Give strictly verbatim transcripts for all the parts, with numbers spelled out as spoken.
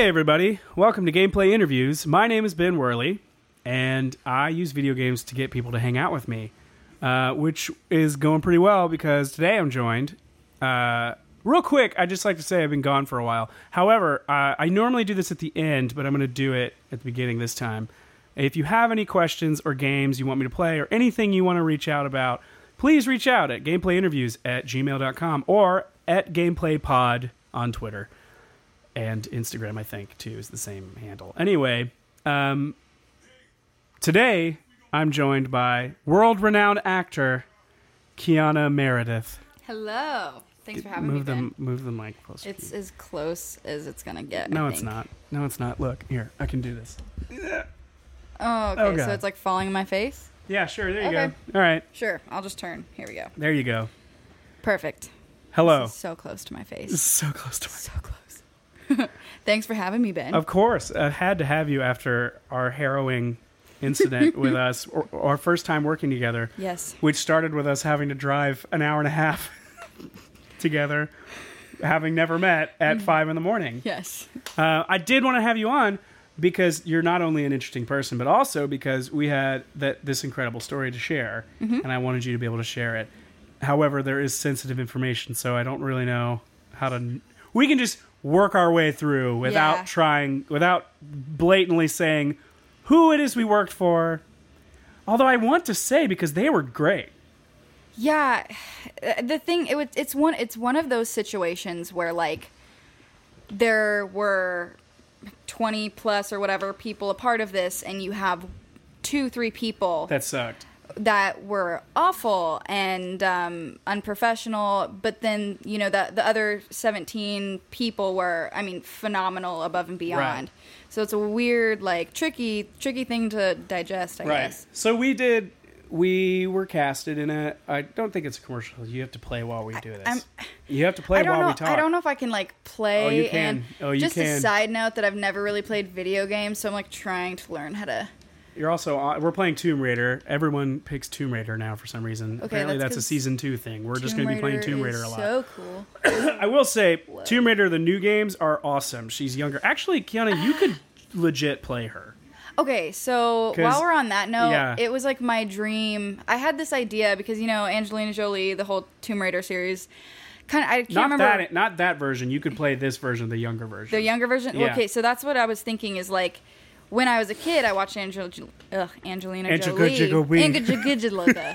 Hey everybody, welcome to Gameplay Interviews. My name is Ben Worley, and I use video games to get people to hang out with me, uh, which is going pretty well because today I'm joined. Uh, real quick, I'd just like to say I've been gone for a while. However, uh, I normally do this at the end, but I'm going to do it at the beginning this time. If you have any questions or games you want me to play or anything you want to reach out about, please reach out at gameplayinterviews at gmail dot com or at GameplayPod on Twitter. And Instagram, I think, too, is the same handle. Anyway, um, today I'm joined by world-renowned actor Kiana Meradith. Hello. Thanks for having move me, the, Move the mic closer. It's as close as it's going to get, No, I it's think. not. No, it's not. Look, here, I can do this. Oh, okay, oh, so it's like falling in my face? Yeah, sure, there you okay. go. All right. Sure, I'll just turn. Here we go. There you go. Perfect. Hello. This is so close to my face. This is so close to my face. So close. Thanks for having me, Ben. Of course. I had to have you after our harrowing incident with us, or, our first time working together. Yes. Which started with us having to drive an hour and a half together, having never met at five in the morning. Yes. Uh, I did want to have you on because you're not only an interesting person, but also because we had that this incredible story to share, mm-hmm. and I wanted you to be able to share it. However, there is sensitive information, so I don't really know how to... We can just... work our way through without yeah. trying, without blatantly saying who it is we worked for. Although I want to say, because they were great. Yeah. The thing, it was, it's one, it's one of those situations where like there were twenty plus or whatever people a part of this, and you have two, three people that sucked, that were awful and um, unprofessional, but then, you know, the, the other seventeen people were, I mean, phenomenal, above and beyond. Right. So it's a weird, like, tricky, tricky thing to digest, I right. guess. So we did, we were casted in a, I don't think it's a commercial. You have to play while we do this. I'm, you have to play while know, we talk. I don't know if I can, like, play. Oh, you can. And oh, you just can. Just a side note that I've never really played video games, so I'm, like, trying to learn how to... You're also on, we're playing Tomb Raider. Everyone picks Tomb Raider now for some reason. Okay, apparently that's, that's a season two thing. We're Tomb just going to be playing Tomb Raider a lot. So cool. I will say, Whoa. Tomb Raider, the new games are awesome. She's younger. Actually, Kiana, you could legit play her. Okay, so while we're on that note, yeah. it was like my dream. I had this idea because, you know, Angelina Jolie, the whole Tomb Raider series. Kind of, I can't not remember. That, not that version. You could play this version, the younger version. The younger version? Yeah. Okay, so that's what I was thinking is like, when I was a kid, I watched Angel- Ugh, Angelina Angel- Jolie. Angelina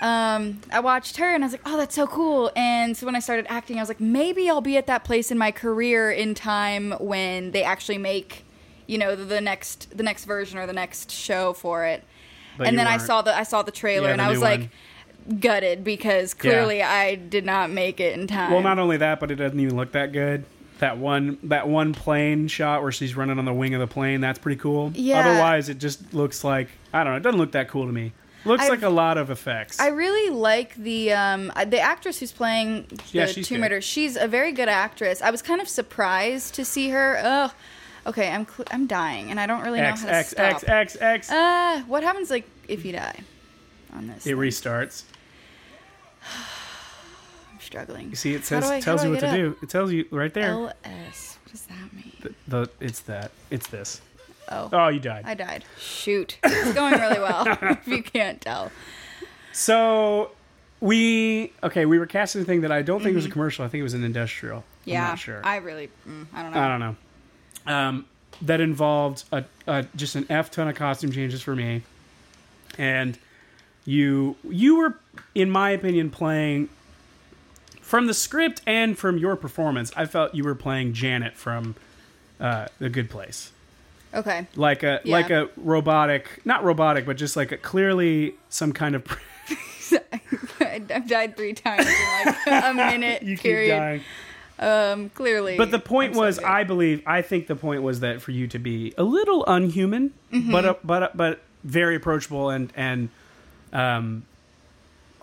Um I watched her, and I was like, oh, that's so cool. And so when I started acting, I was like, maybe I'll be at that place in my career in time when they actually make, you know, the next the next version or the next show for it. But and then weren't. I saw the I saw the trailer, yeah, the and I was like, one. gutted because clearly yeah. I did not make it in time. Well, not only that, but it doesn't even look that good. That one that one plane shot where she's running on the wing of the plane, that's pretty cool. Yeah. Otherwise, it just looks like, I don't know, it doesn't look that cool to me. Looks I've, like a lot of effects. I really like the um, the actress who's playing the yeah, Tomb Raider. She's a very good actress. I was kind of surprised to see her. Ugh. Okay, I'm cl- I'm dying, and I don't really know X, how to X, stop. X, X, X, X. Uh, what happens like if you die on this? It thing? restarts. Struggling. You see, it says I, tells you what to up? do. It tells you right there. L S. What does that mean? The, the it's that it's this. Oh. Oh, you died. I died. Shoot. It's going really well. If you can't tell. So we okay. We were casting a thing that I don't think mm-hmm. was a commercial. I think it was an industrial. Yeah. I'm not sure. I really. Mm, I don't know. I don't know. Um, that involved a, a just an F ton of costume changes for me, and you you were, in my opinion, playing. From the script and from your performance, I felt you were playing Janet from uh, The Good Place. Okay. Like a yeah. like a robotic, not robotic, but just like a clearly some kind of... I've died three times in like a minute you period. Keep dying. Um, clearly. But the point I'm was, so I believe, I think the point was that for you to be a little unhuman, mm-hmm. but a, but a, but very approachable and... and um,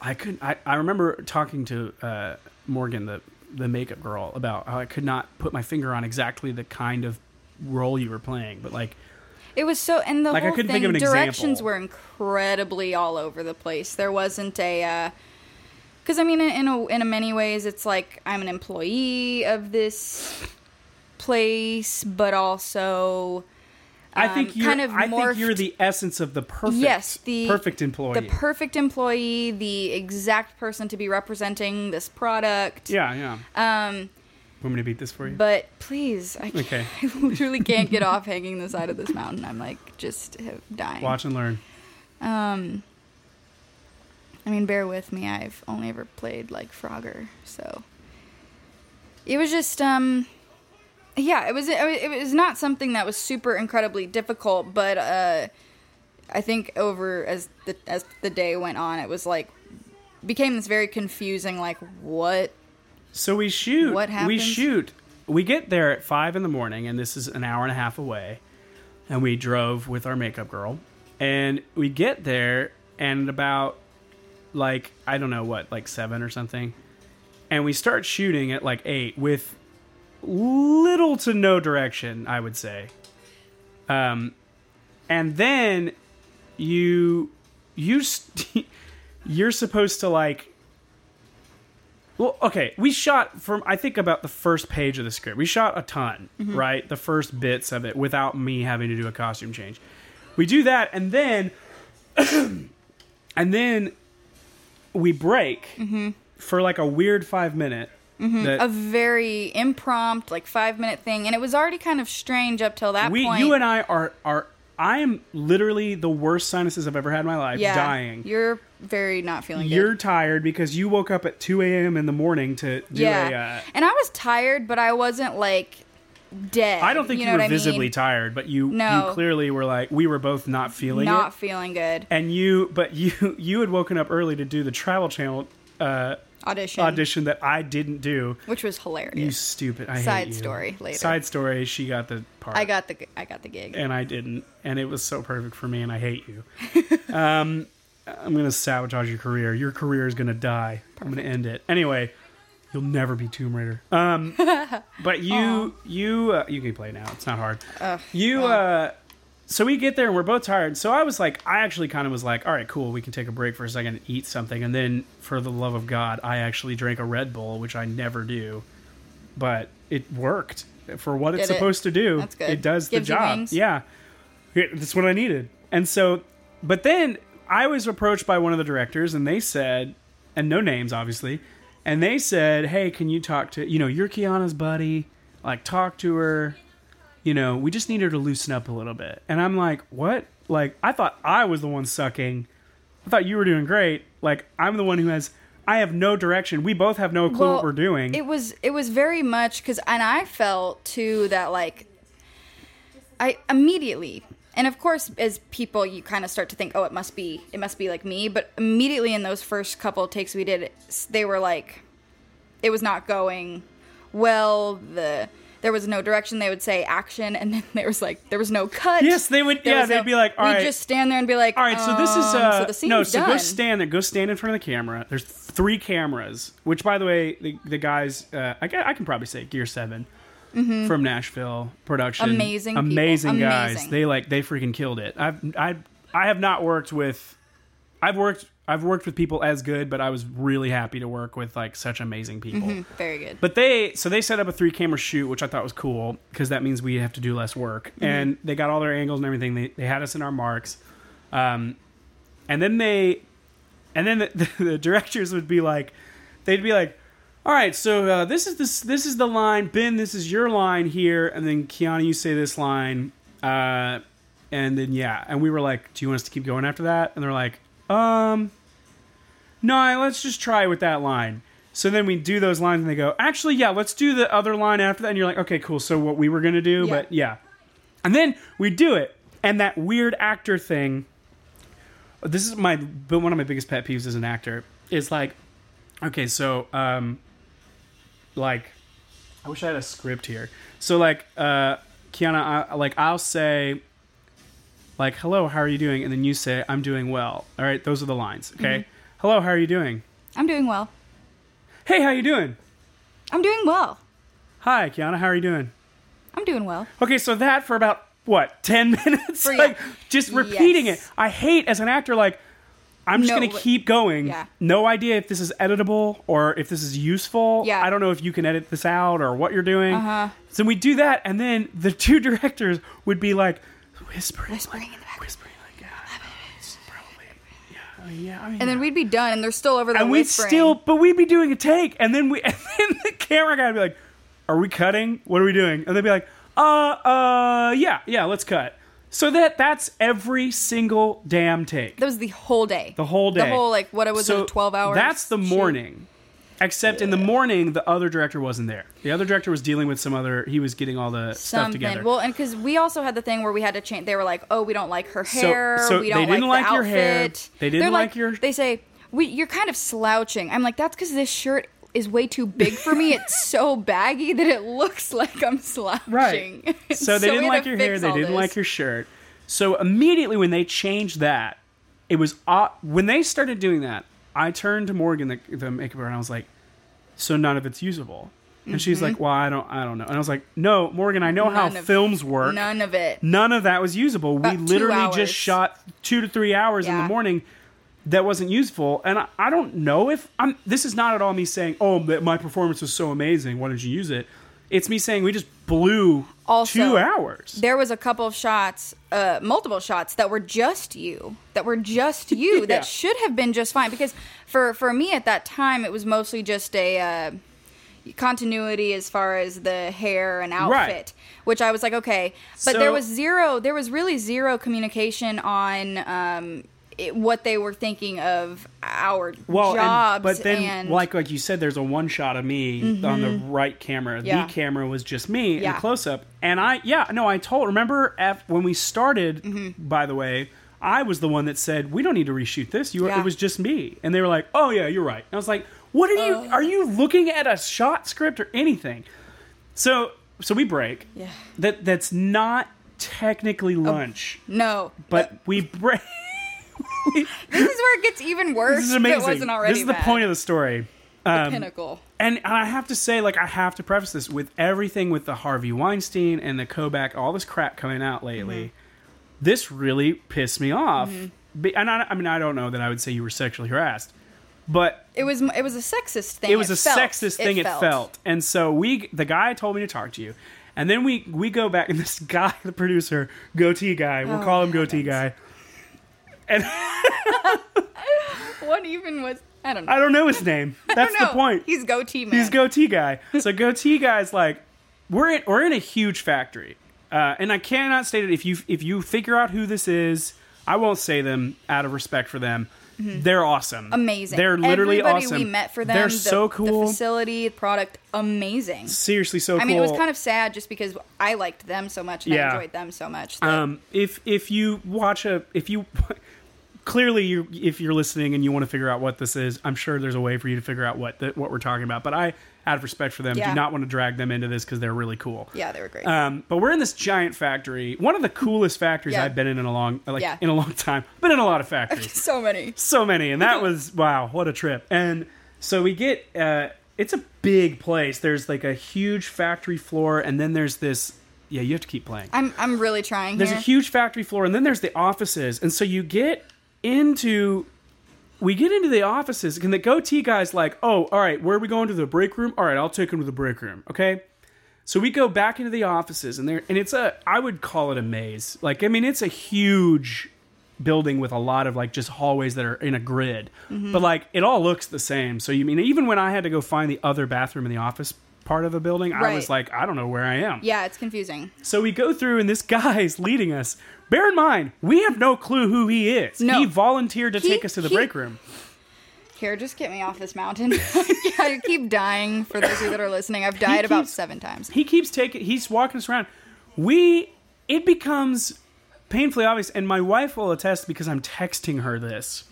I couldn't. I, I remember talking to uh, Morgan, the the makeup girl, about how I could not put my finger on exactly the kind of role you were playing, but like it was so. And the like whole I couldn't thing, think of an directions example. Were incredibly all over the place. There wasn't a because uh, I mean, in a, in a many ways, it's like I'm an employee of this place, but also um, I think you're, kind of I morphed. think you're the essence of the perfect, yes, the, perfect employee. The perfect employee, the exact person to be representing this product. Yeah, yeah. Um, want me to beat this for you? But please, I, okay. I literally can't get off hanging the side of this mountain. I'm like just dying. Watch and learn. Um, I mean, bear with me. I've only ever played like Frogger, so it was just um, yeah, it was it was not something that was super incredibly difficult, but uh, I think over as the as the day went on, it was like became this very confusing, like what. So we shoot. What happens? We shoot. We get there at five in the morning, and this is an hour and a half away. And we drove with our makeup girl, and we get there, and about like I don't know what, like seven or something, and we start shooting at like eight with little to no direction, I would say. Um, and then you you st- you're supposed to like. Well, okay, we shot from, I think, about the first page of the script. We shot a ton, mm-hmm. right? The first bits of it without me having to do a costume change. We do that, and then and then we break mm-hmm. for like a weird five minute. Mm-hmm. That, a very impromptu, like five minute thing. And it was already kind of strange up till that we, point. You and I are, are, I am literally the worst sinuses I've ever had in my life, yeah, dying. You're very not feeling good. You're tired because you woke up at two a.m. in the morning to do yeah. a... Uh, and I was tired, but I wasn't, like, dead. I don't think you, you know were visibly I mean? tired, but you, no. you clearly were like... We were both not feeling not it. Not feeling good. And you... But you you had woken up early to do the Travel Channel uh, audition audition that I didn't do. Which was hilarious. You stupid. I Side hate you. Side story later. Side story. She got the part. I got the, I got the gig. And I didn't. And it was so perfect for me, and I hate you. um... I'm going to sabotage your career. Your career is going to die. Perfect. I'm going to end it. Anyway, you'll never be Tomb Raider. Um, but you, Aww. you, uh, you can play now. It's not hard. Ugh, you, well. uh, so we get there and we're both tired. So I was like, I actually kind of was like, all right, cool. We can take a break for a second and eat something. And then for the love of God, I actually drank a Red Bull, which I never do, but it worked for what Did it's it. supposed to do. That's good. It does Gives the job. Yeah. That's what I needed. And so, but then, I was approached by one of the directors, and they said, and no names, obviously, and they said, hey, can you talk to, you know, you're Kiana's buddy, like, talk to her, you know, we just need her to loosen up a little bit. And I'm like, what? Like, I thought I was the one sucking. I thought you were doing great. Like, I'm the one who has, I have no direction. We both have no clue well, what we're doing. It was, it was very much, because, and I felt, too, that, like, I immediately... And of course, as people, you kind of start to think, oh, it must be, it must be like me. But immediately in those first couple of takes we did, they were like, it was not going well. The there was no direction. They would say action, and then there was like, there was no cut. Yes, they would. There yeah, they'd no, be like, all right, we'd just stand there and be like, all right. So this is uh, um, so the scene's no. So done. go stand there. Go stand in front of the camera. There's three cameras. Which, by the way, the, the guys, uh, I I can probably say Gear seven. Mm-hmm. From Nashville production, amazing, amazing people. guys. Amazing. They like they freaking killed it. I've I I have not worked with, I've worked I've worked with people as good, but I was really happy to work with like such amazing people. Mm-hmm. Very good. But they so they set up a three camera shoot, which I thought was cool because that means we have to do less work. Mm-hmm. And they got all their angles and everything. They they had us in our marks, um, and then they, and then the, the, the directors would be like, they'd be like. All right, so uh, this is this this is the line. Ben, this is your line here, and then Kiana, you say this line, uh, and then yeah, and we were like, "Do you want us to keep going after that?" And they're like, "Um, no, let's just try with that line." So then we do those lines, and they go, "Actually, yeah, let's do the other line after that." And you're like, "Okay, cool." So what we were gonna do, yeah. but yeah, and then we do it, and that weird actor thing. This is my one of my biggest pet peeves as an actor is like, okay, so um. Like, I wish I had a script here. So, like, uh, Kiana, I, like, I'll say, like, hello, how are you doing? And then you say, I'm doing well. All right, those are the lines, okay? Mm-hmm. Hello, how are you doing? I'm doing well. Hey, how you doing? I'm doing well. Hi, Kiana, how are you doing? I'm doing well. Okay, so that for about, what, ten minutes? For, yeah. Like, just repeating yes. it. I hate, as an actor, like, I'm just no, going to keep going. Yeah. No idea if this is editable or if this is useful. Yeah. I don't know if you can edit this out or what you're doing. Uh-huh. So we do that, and then the two directors would be like whispering, whispering like, in the back. Whispering like, yeah, it's probably, yeah, yeah. I mean, and then we'd be done, and they're still over there and whispering. And we still, but we'd be doing a take, and then we, and then the camera guy would be like, "Are we cutting? What are we doing?" And they'd be like, "Uh, uh, yeah, yeah, let's cut." So that that's every single damn take. That was the whole day. The whole day. The whole, like, what was so it, twelve hours? That's the morning. Shoot. Except yeah. in the morning, the other director wasn't there. The other director was dealing with some other, he was getting all the Something. stuff together. Well, and because we also had the thing where we had to change, they were like, oh, we don't like her hair. So, so we don't they didn't like, like the your outfit. hair. They didn't They're like, like your... They say, we, you're kind of slouching. I'm like, that's because this shirt is way too big for me. It's so baggy that it looks like I'm slouching. Right. So they so didn't like your hair. They didn't this. like your shirt. So immediately when they changed that, it was uh, when they started doing that, I turned to Morgan, the, the makeup artist, and I was like, "So none of it's usable." And mm-hmm. she's like, "Well, I don't, I don't know." And I was like, "No, Morgan, I know none how of, films work. None of it. None of that was usable. About we literally hours. just shot two to three hours yeah. in the morning." That wasn't useful, and I, I don't know if I'm. This is not at all me saying, "Oh, my performance was so amazing. Why didn't you use it?" It's me saying we just blew also, two hours. There was a couple of shots, uh, multiple shots that were just you, that were just you, yeah. that should have been just fine. Because for for me at that time, it was mostly just a uh, continuity as far as the hair and outfit, right. which I was like, okay, but so, there was zero. There was really zero communication on. Um, It, what they were thinking of our well, jobs. And, but then, and, like like you said, there's a one shot of me mm-hmm. on the right camera. Yeah. The camera was just me yeah. in a close-up. And I, yeah, no, I told, remember af- when we started, mm-hmm. by the way, I was the one that said, we don't need to reshoot this. You, yeah. It was just me. And they were like, oh, yeah, you're right. And I was like, what are uh, you, are you looking at a shot script or anything? So so we break. Yeah. That That's not technically lunch. Oh, no. But no. we break. This is where it gets even worse. This is amazing. If it wasn't already this is the bad. point of the story. Um, the pinnacle. And, and I have to say, like, I have to preface this with everything with the Harvey Weinstein and the Kobach, all this crap coming out lately. Mm-hmm. This really pissed me off. Mm-hmm. And I, I mean, I don't know that I would say you were sexually harassed, but it was it was a sexist thing. It was it a felt. sexist thing. It, it felt. felt. And so we, the guy told me to talk to you, and then we we go back, and this guy, the producer, goatee guy, we'll oh, call him heavens. goatee guy. And what even was I don't know. I don't know his name. That's the point. He's goatee man. He's goatee guy. So goatee guy's like we're in, we're in a huge factory, uh, and I cannot state it. If you if you figure out who this is, I won't say them out of respect for them. Mm-hmm. They're awesome, amazing. They're literally Everybody awesome. We met for them. They're the, so cool. The facility, the product, amazing. Seriously, so. I cool. I mean, it was kind of sad just because I liked them so much and yeah. I enjoyed them so much. That um, if if you watch a if you. Clearly, you, if you're listening and you want to figure out what this is, I'm sure there's a way for you to figure out what the, what we're talking about. But I, out of respect for them, yeah. do not want to drag them into this because they're really cool. Yeah, they were great. Um, but we're in this giant factory, one of the coolest factories yeah. I've been in in a long, like yeah. in a long time. I've been in a lot of factories, so many, so many, and that was wow, what a trip. And so we get, uh, it's a big place. There's like a huge factory floor, and then there's this. Yeah, you have to keep playing. I'm I'm really trying. There's here. a huge factory floor, and then there's the offices, and so you get. Into, we get into the offices, and the goatee guy's like, oh, all right, where are we going to the break room? All right, I'll take him to the break room, okay? So we go back into the offices, and there, and it's a, I would call it a maze. Like, I mean, it's a huge building with a lot of, like, just hallways that are in a grid. Mm-hmm. But, like, it all looks the same. So, you mean, even when I had to go find the other bathroom in the office part of the building, right. I was like, I don't know where I am. Yeah, it's confusing. So we go through, and this guy's leading us. Bear in mind, we have no clue who he is. No. He volunteered to he, take us to the he, break room. Here, just get me off this mountain. I keep dying, for those of you that are listening. I've died keeps, about seven times. He keeps taking, he's walking us around. We, it becomes painfully obvious, and my wife will attest because I'm texting her this,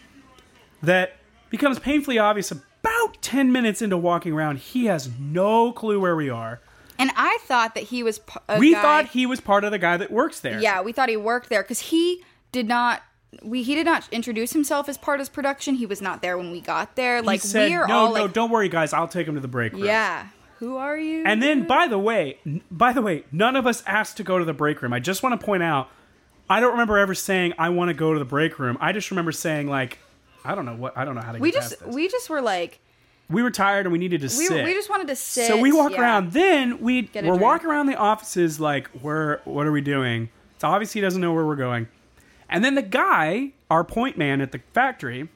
that becomes painfully obvious about ten minutes into walking around, he has no clue where we are. And I thought that he was a We guy, thought he was part of the guy that works there. Yeah, we thought he worked there because he did not we he did not introduce himself as part of his production. He was not there when we got there. He like said, we're no, all No, like, don't worry guys, I'll take him to the break room. Yeah. Who are you? And then by the way, by the way, none of us asked to go to the break room. I just want to point out I don't remember ever saying I want to go to the break room. I just remember saying like I don't know what I don't know how to. We get just past this. we just were like. We were tired and we needed to we, sit. We just wanted to sit. So we walk yeah. around. Then we Get we're walking around the offices like, "Where? What are we doing?" So obviously he doesn't know where we're going. And then the guy, our point man at the factory,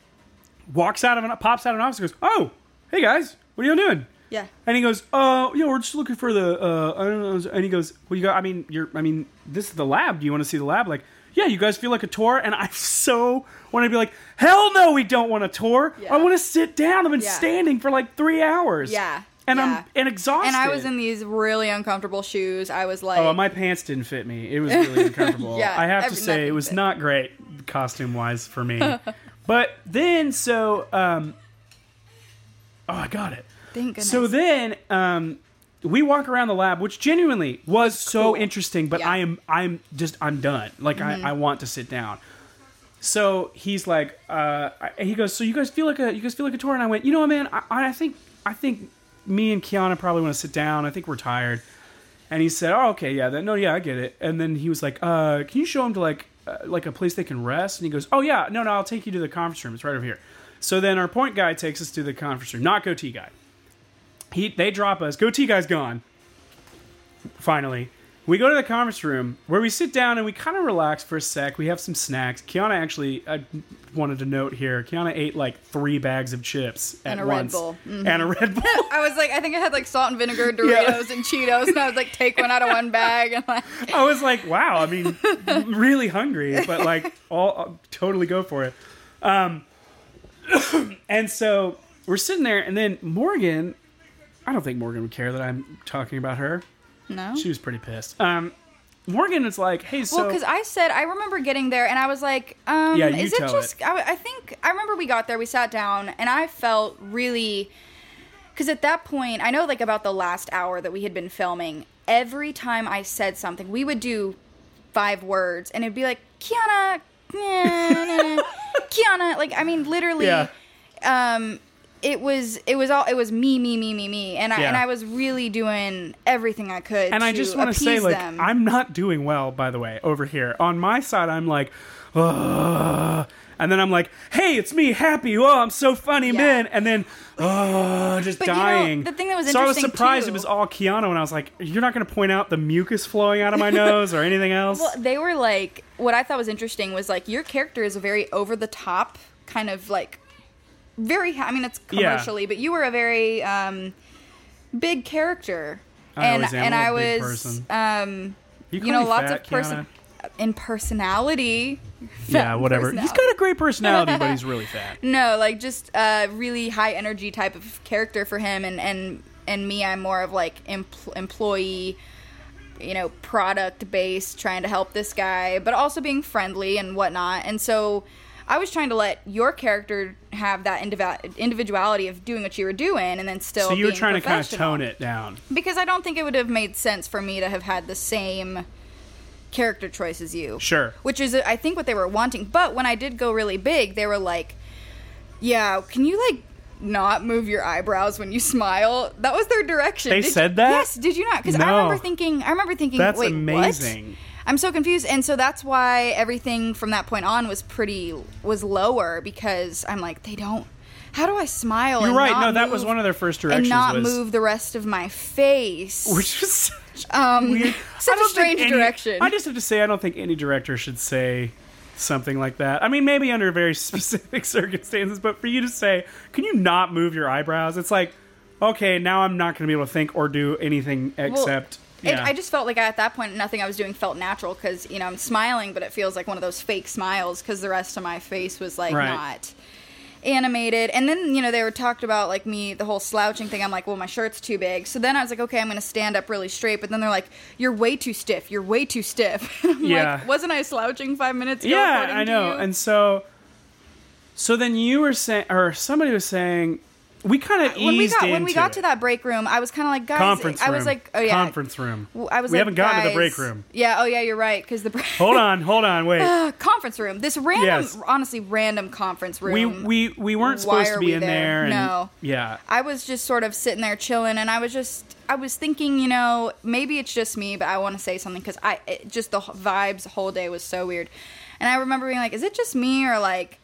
walks out of an pops out of an office and goes, "Oh, hey guys, what are you doing?" Yeah. And he goes, "Oh, you know, we're just looking for the uh, I don't know." And he goes, "Well, you got? I mean, you're. I mean, this is the lab. Do you want to see the lab?" Like. Yeah, you guys feel like a tour? And I so want to be like, hell no, we don't want a tour. Yeah. I want to sit down. I've been yeah. standing for like three hours. Yeah. And yeah. I'm and exhausted. And I was in these really uncomfortable shoes. I was like... Oh, my pants didn't fit me. It was really uncomfortable. Yeah, I have every, to say, it was fit. Not great costume-wise for me. But then, so... Um, oh, I got it. Thank goodness. So then... Um, We walk around the lab, which genuinely was so cool. interesting, but yeah. I am, I'm just, I'm done. Like, mm-hmm. I, I want to sit down. So he's like, uh, he goes, so you guys feel like a, you guys feel like a tour? And I went, you know what, man, I, I think, I think me and Kiana probably want to sit down. I think we're tired. And he said, oh, okay, yeah, then, no, yeah, I get it. And then he was like, uh, can you show him to like, uh, like a place they can rest? And he goes, oh yeah, no, no, I'll take you to the conference room. It's right over here. So then our point guy takes us to the conference room, not goatee guy. He, they drop us. Goatee guy's gone. Finally. We go to the conference room where we sit down and we kind of relax for a sec. We have some snacks. Kiana actually, I wanted to note here, Kiana ate like three bags of chips at once. And a Red Bull. Mm-hmm. And a Red Bull. I was like, I think I had like salt and vinegar Doritos yeah. and Cheetos. And I was like, take one out of one bag. And like... I was like, wow. I mean, really hungry, but like, all I'll totally go for it. Um, and so we're sitting there and then Morgan... I don't think Morgan would care that I'm talking about her. No. She was pretty pissed. Um, Morgan is like, hey, so... Well, because I said, I remember getting there, and I was like, um, yeah, you is tell it just... It. I, I think, I remember we got there, we sat down, and I felt really... Because at that point, I know, like, about the last hour that we had been filming, every time I said something, we would do five words, and it'd be like, Kiana, Kiana, like, I mean, literally... Yeah. Um, It was it was all it was me me me me me and I yeah. and I was really doing everything I could. And to I just want to say like them. I'm not doing well, by the way, over here on my side. I'm like, ugh. And then I'm like, hey, it's me, Happy. Oh, I'm so funny, yeah. man. And then, oh, just but dying. You know, the thing that was so interesting So I was surprised too, it was all Kiana, and I was like, you're not going to point out the mucus flowing out of my nose or anything else. Well, they were like, what I thought was interesting was like your character is a very over the top kind of like. Very, I mean, it's commercially, yeah. but you were a very um, big character, I and am and I was, um, you, you know, lots fat, of person in personality. Yeah, whatever. Personality. He's got a great personality, but he's really fat. No, like just a uh, really high energy type of character for him, and and, and me, I'm more of like empl- employee. You know, product based, trying to help this guy, but also being friendly and whatnot, and so. I was trying to let your character have that indiv- individuality of doing what you were doing and then still being professional. So you were trying to kind of tone it down. Because I don't think it would have made sense for me to have had the same character choice as you. Sure. Which is, I think, what they were wanting. But when I did go really big, they were like, yeah, can you, like, not move your eyebrows when you smile? That was their direction. They did said you, that? Yes, did you not? Because no. I remember thinking, I remember thinking, that's wait, amazing. What? I'm so confused, and so that's why everything from that point on was pretty, was lower, because I'm like, they don't, how do I smile You're and right, no, that was one of their first directions. And not was, move the rest of my face. Which was such, um, weird. such a strange any, direction. I just have to say, I don't think any director should say something like that. I mean, maybe under very specific circumstances, but for you to say, can you not move your eyebrows? It's like, okay, now I'm not going to be able to think or do anything except... Well, Yeah. It, I just felt like at that point, nothing I was doing felt natural because, you know, I'm smiling, but it feels like one of those fake smiles because the rest of my face was, like, right. not animated. And then, you know, they were talked about, like, me, the whole slouching thing. I'm like, well, my shirt's too big. So then I was like, okay, I'm going to stand up really straight. But then they're like, you're way too stiff. You're way too stiff. I'm yeah. like, wasn't I slouching five minutes ago? Yeah, I know. And so, so then you were saying, or somebody was saying... We kind of eased when we got, into When we got it. to that break room, I was kind of like, guys... Conference room. I was like, oh yeah. Conference room. I was we like, haven't gotten guys, to the break room. Yeah, oh yeah, you're right, because the break... Hold on, hold on, wait. Uh, conference room. This random, yes. honestly, random conference room. We we, we weren't Why supposed to be in there. there and, no. Yeah. I was just sort of sitting there chilling, and I was just... I was thinking, you know, maybe it's just me, but I want to say something, because I it, just the vibes the whole day was so weird. And I remember being like, is it just me, or like...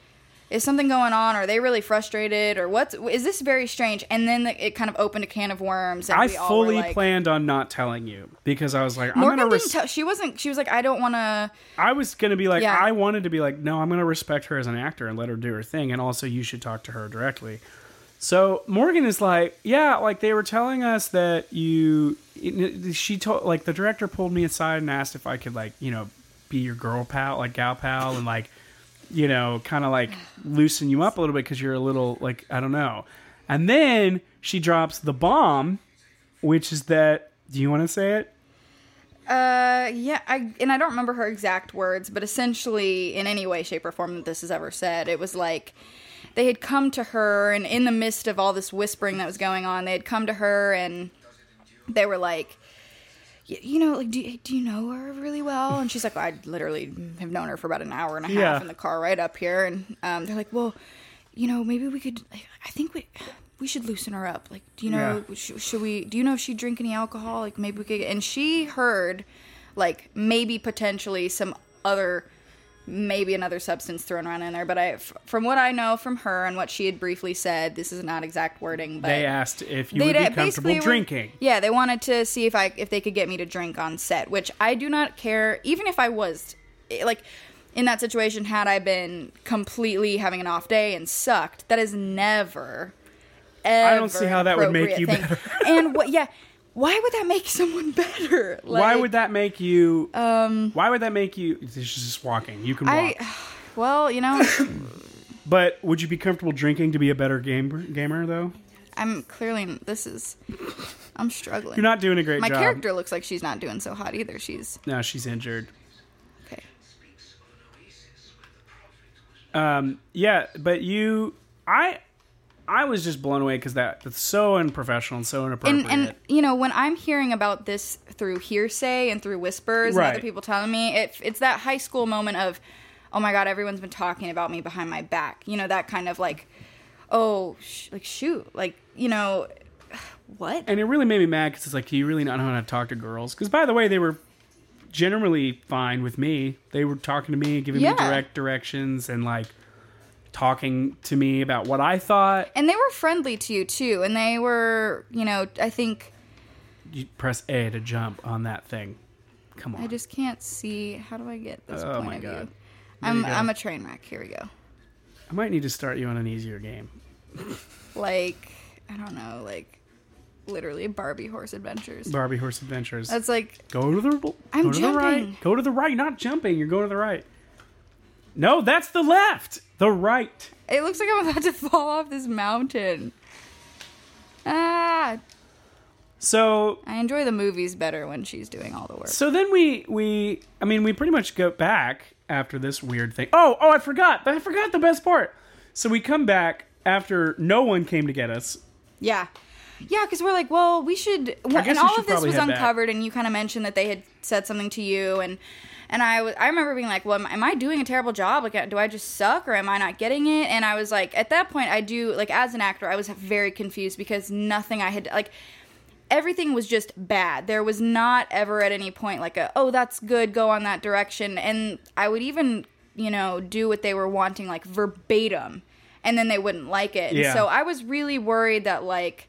is something going on? Are they really frustrated? Or what's, is this very strange? And then the, it kind of opened a can of worms. And I we all fully were like, planned on not telling you because I was like, I'm going to res- tell. She wasn't, she was like, I don't want to. I was going to be like, yeah. I wanted to be like, no, I'm going to respect her as an actor and let her do her thing. And also you should talk to her directly. So Morgan is like, yeah, like they were telling us that you, she told, like the director pulled me aside and asked if I could like, you know, be your girl pal, like gal pal. And like, you know, kind of like loosen you up a little bit because you're a little like, I don't know. And then she drops the bomb, which is that, do you want to say it? Uh, yeah, I and I don't remember her exact words, but essentially in any way, shape or form that this is ever said, it was like they had come to her and in the midst of all this whispering that was going on, they had come to her and they were like, you know, like, do, do you know her really well? And she's like, well, I literally have known her for about an hour and a half yeah. in the car right up here. And um, they're like, well, you know, maybe we could, I think we we should loosen her up. Like, do you know, yeah. sh- should we, do you know if she drink any alcohol? Like, maybe we could, and she heard, like, maybe potentially some other, maybe another substance thrown around in there. But I, f- from what I know from her and what she had briefly said, this is not exact wording, but they asked if you would be comfortable drinking. Yeah, they wanted to see if I if they could get me to drink on set, which I do not care. Even if I was, like, in that situation, had I been completely having an off day and sucked, that is never, ever I don't see how that would make you thing. Better. And what, yeah. Why would that make someone better? Like, why would that make you... Um, why would that make you... She's just walking. You can walk. I, well, you know... But would you be comfortable drinking to be a better gamer, gamer though? I'm clearly... This is... I'm struggling. You're not doing a great My job. My character looks like she's not doing so hot either. She's... No, she's injured. Okay. Um. Yeah, but you... I... I was just blown away because that, that's so unprofessional and so inappropriate. And, and, you know, when I'm hearing about this through hearsay and through whispers right. and other people telling me, it, it's that high school moment of, oh, my God, everyone's been talking about me behind my back. You know, that kind of like, oh, sh- like, shoot, like, you know, what? And it really made me mad because it's like, do you really not know how to talk to girls? Because, by the way, they were generally fine with me. They were talking to me, giving yeah. me direct directions and, like, talking to me about what I thought. And they were friendly to you, too. And they were, you know, I think... You press A to jump on that thing. Come on. I just can't see. How do I get this oh point my of God. View? I'm, I'm a train wreck. Here we go. I might need to start you on an easier game. Like, I don't know, like, literally Barbie Horse Adventures. Barbie Horse Adventures. That's like... Go to the, I'm go to the right. Go to the right. Not jumping. You're going to the right. No, that's the left. The right. It looks like I'm about to fall off this mountain. Ah. So. I enjoy the movies better when she's doing all the work. So then we, we I mean, we pretty much go back after this weird thing. Oh, oh, I forgot. I forgot the best part. So we come back after no one came to get us. Yeah. Yeah, because we're like, well, we should. Well, and all should of this was uncovered, back. And you kind of mentioned that they had said something to you, and and I was, I remember being like, well, am I doing a terrible job? Like, do I just suck, or am I not getting it? And I was like, at that point, I do like as an actor, I was very confused because nothing I had like. Everything was just bad. There was not ever at any point like a, oh, that's good, go on that direction. And I would even, you know, do what they were wanting like verbatim, and then they wouldn't like it. Yeah. And so I was really worried that like.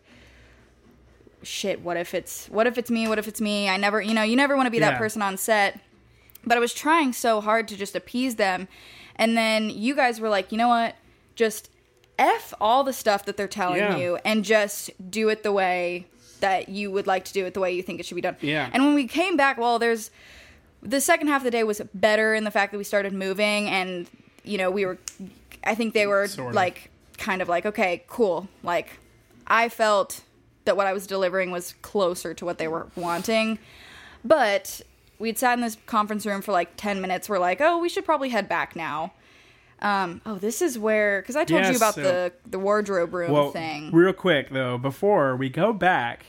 Shit, what if it's what if it's me? What if it's me? I never, you know, you never want to be yeah. that person on set. But I was trying so hard to just appease them. And then you guys were like, you know what? Just F all the stuff that they're telling yeah. you and just do it the way that you would like to do it, the way you think it should be done. Yeah. And when we came back, well, there's the second half of the day was better in the fact that we started moving and, you know, we were, I think they were sort of. Like, kind of like, okay, cool. Like, I felt that what I was delivering was closer to what they were wanting. But we'd sat in this conference room for like ten minutes. We're like, oh, we should probably head back now. Um, oh, this is where... Because I told yeah, you about so, the, the wardrobe room well, thing. Real quick, though, before we go back,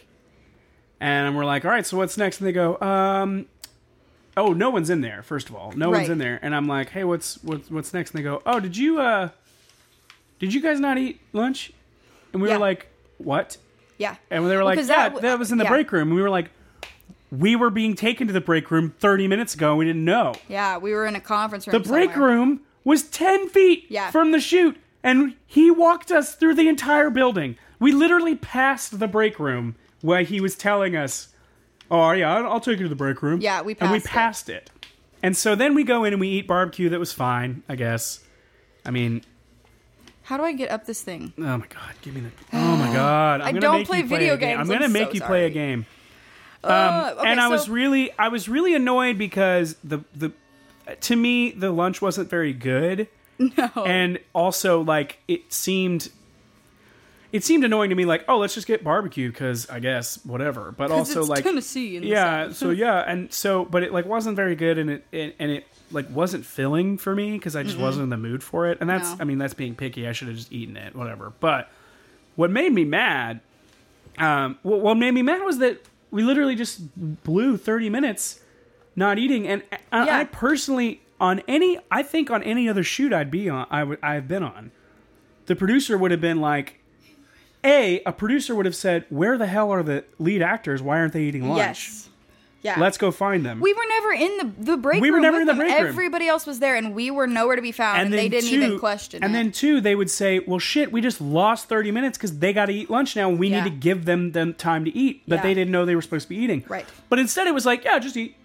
and we're like, all right, so what's next? And they go, um, oh, no one's in there, first of all. No right. one's in there. And I'm like, hey, what's what's, what's next? And they go, oh, did you, uh, did you guys not eat lunch? And we yeah. were like, what? Yeah. And they were like, well, yeah, that, that was in the yeah. break room. And we were like, we were being taken to the break room thirty minutes ago. We didn't know. Yeah, we were in a conference room. The break somewhere. Room was ten feet yeah. from the chute, and he walked us through the entire building. We literally passed the break room where he was telling us, oh, yeah, I'll take you to the break room. Yeah, we passed it. And we passed it. it. And so then we go in and we eat barbecue that was fine, I guess. I mean... How do I get up this thing? Oh, my God. Give me the... Oh, my God. I'm I gonna don't make play, you play video games. I'm going to make so you sorry. play a game. Um, uh, okay, and I so... was really I was really annoyed because, the the to me, the lunch wasn't very good. No. And also, like, it seemed... It seemed annoying to me, like, oh, let's just get barbecue because I guess whatever. But also, it's like Tennessee, in the yeah. so yeah, and so, but it like wasn't very good, and it and, and it like wasn't filling for me because I just mm-hmm. wasn't in the mood for it. And that's, no. I mean, that's being picky. I should have just eaten it, whatever. But what made me mad, um, what, what made me mad was that we literally just blew thirty minutes not eating, and I, yeah. I personally, on any, I think on any other shoot I'd be on, I w- I've been on, the producer would have been like. A, a producer would have said, where the hell are the lead actors? Why aren't they eating lunch? Yes. Yeah. Let's go find them. We were never in the, the break we room. We were never in the them. break room. Everybody else was there, and we were nowhere to be found, and, and they didn't two, even question and it. And then, two, they would say, well, shit, we just lost thirty minutes because they got to eat lunch now, and we yeah. need to give them, them time to eat. But yeah. they didn't know they were supposed to be eating. Right. But instead, it was like, yeah, just eat.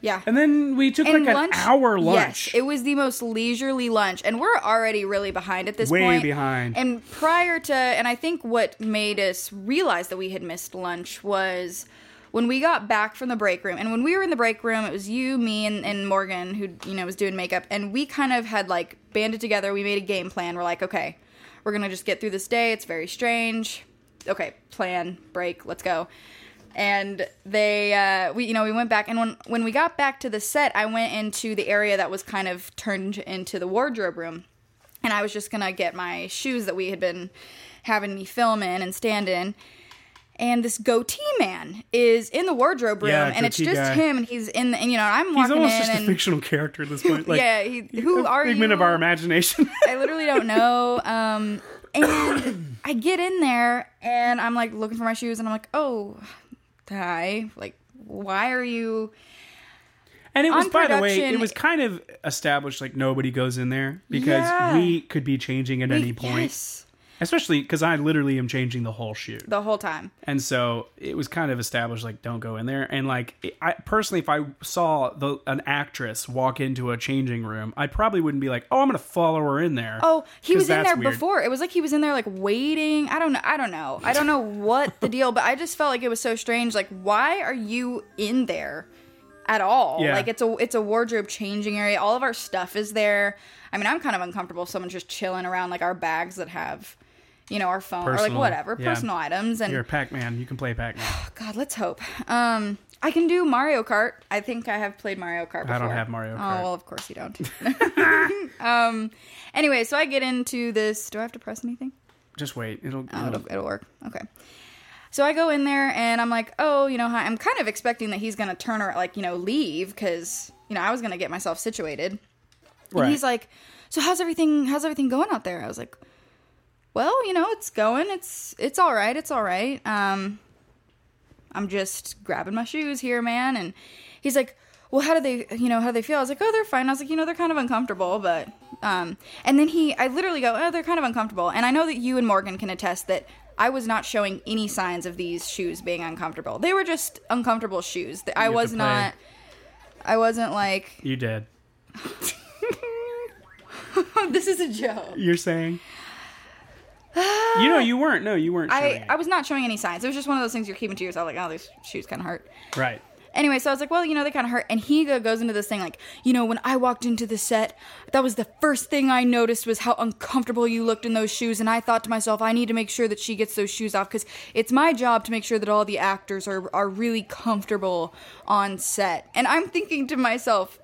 Yeah. And then we took and like lunch, an hour lunch. Yes, it was the most leisurely lunch. And we're already really behind at this Way point. Way behind. And prior to, and I think what made us realize that we had missed lunch was when we got back from the break room. And when we were in the break room, it was you, me, and, and Morgan, who, you know, was doing makeup. And we kind of had like banded together. We made a game plan. We're like, okay, we're going to just get through this day. It's very strange. Okay, plan, break, let's go. And they, uh, we, you know, we went back, and when, when we got back to the set, I went into the area that was kind of turned into the wardrobe room, and I was just gonna get my shoes that we had been having me film in and stand in, and this goatee man is in the wardrobe room, yeah, and it's just guy. him, and he's in, the, and you know, I'm walking in. He's almost in just and, a fictional character at this point. Like, yeah, he, who a are you? Figment of our imagination. I literally don't know, um, and I get in there, and I'm, like, looking for my shoes, and I'm like, oh... Hi, like, why are you? And it was, by the way, it was kind of established like nobody goes in there because yeah. we could be changing at we, any point, yes. especially because I literally am changing the whole shoot, the whole time. And so it was kind of established like don't go in there. And like, I personally, if I saw the an actress walk into a changing room, I probably wouldn't be like, oh, I'm gonna follow her in there. Oh, he was in there weird. before. It was like he was in there like waiting. I don't know. I don't know. I don't know what the deal. But I just felt like it was so strange. Like, why are you in there at all? Yeah. Like it's a it's a wardrobe changing area. All of our stuff is there. I mean, I'm kind of uncomfortable if someone's just chilling around like our bags that have. You know, our phone personal, or like whatever, yeah. personal items. And you're Pac-Man. You can play Pac-Man. Oh, God, let's hope. Um, I can do Mario Kart. I think I have played Mario Kart before. I don't have Mario Kart. Oh, well, of course you don't. um, anyway, so I get into this. Do I have to press anything? Just wait. It'll, it'll, oh, it'll, it'll work. Okay. So I go in there and I'm like, oh, you know, hi. I'm kind of expecting that he's going to turn or like, you know, leave because, you know, I was going to get myself situated. Right. And he's like, so how's everything, how's everything going out there? I was like, well, you know, it's going. It's it's all right. It's all right. Um, I'm just grabbing my shoes here, man. And he's like, well, how do they, you know, how do they feel? I was like, oh, they're fine. I was like, you know, they're kind of uncomfortable. But, um, and then he, I literally go, oh, they're kind of uncomfortable. And I know that you and Morgan can attest that I was not showing any signs of these shoes being uncomfortable. They were just uncomfortable shoes. I you was not, I wasn't like. You did. This is a joke. You're saying? You know, you weren't. No, you weren't. I, I was not showing any signs. It was just one of those things you're keeping to yourself. Like, oh, these shoes kind of hurt. Right. Anyway, so I was like, well, you know, they kind of hurt. And he goes into this thing like, you know, when I walked into the set, that was the first thing I noticed was how uncomfortable you looked in those shoes. And I thought to myself, I need to make sure that she gets those shoes off because it's my job to make sure that all the actors are, are really comfortable on set. And I'm thinking to myself,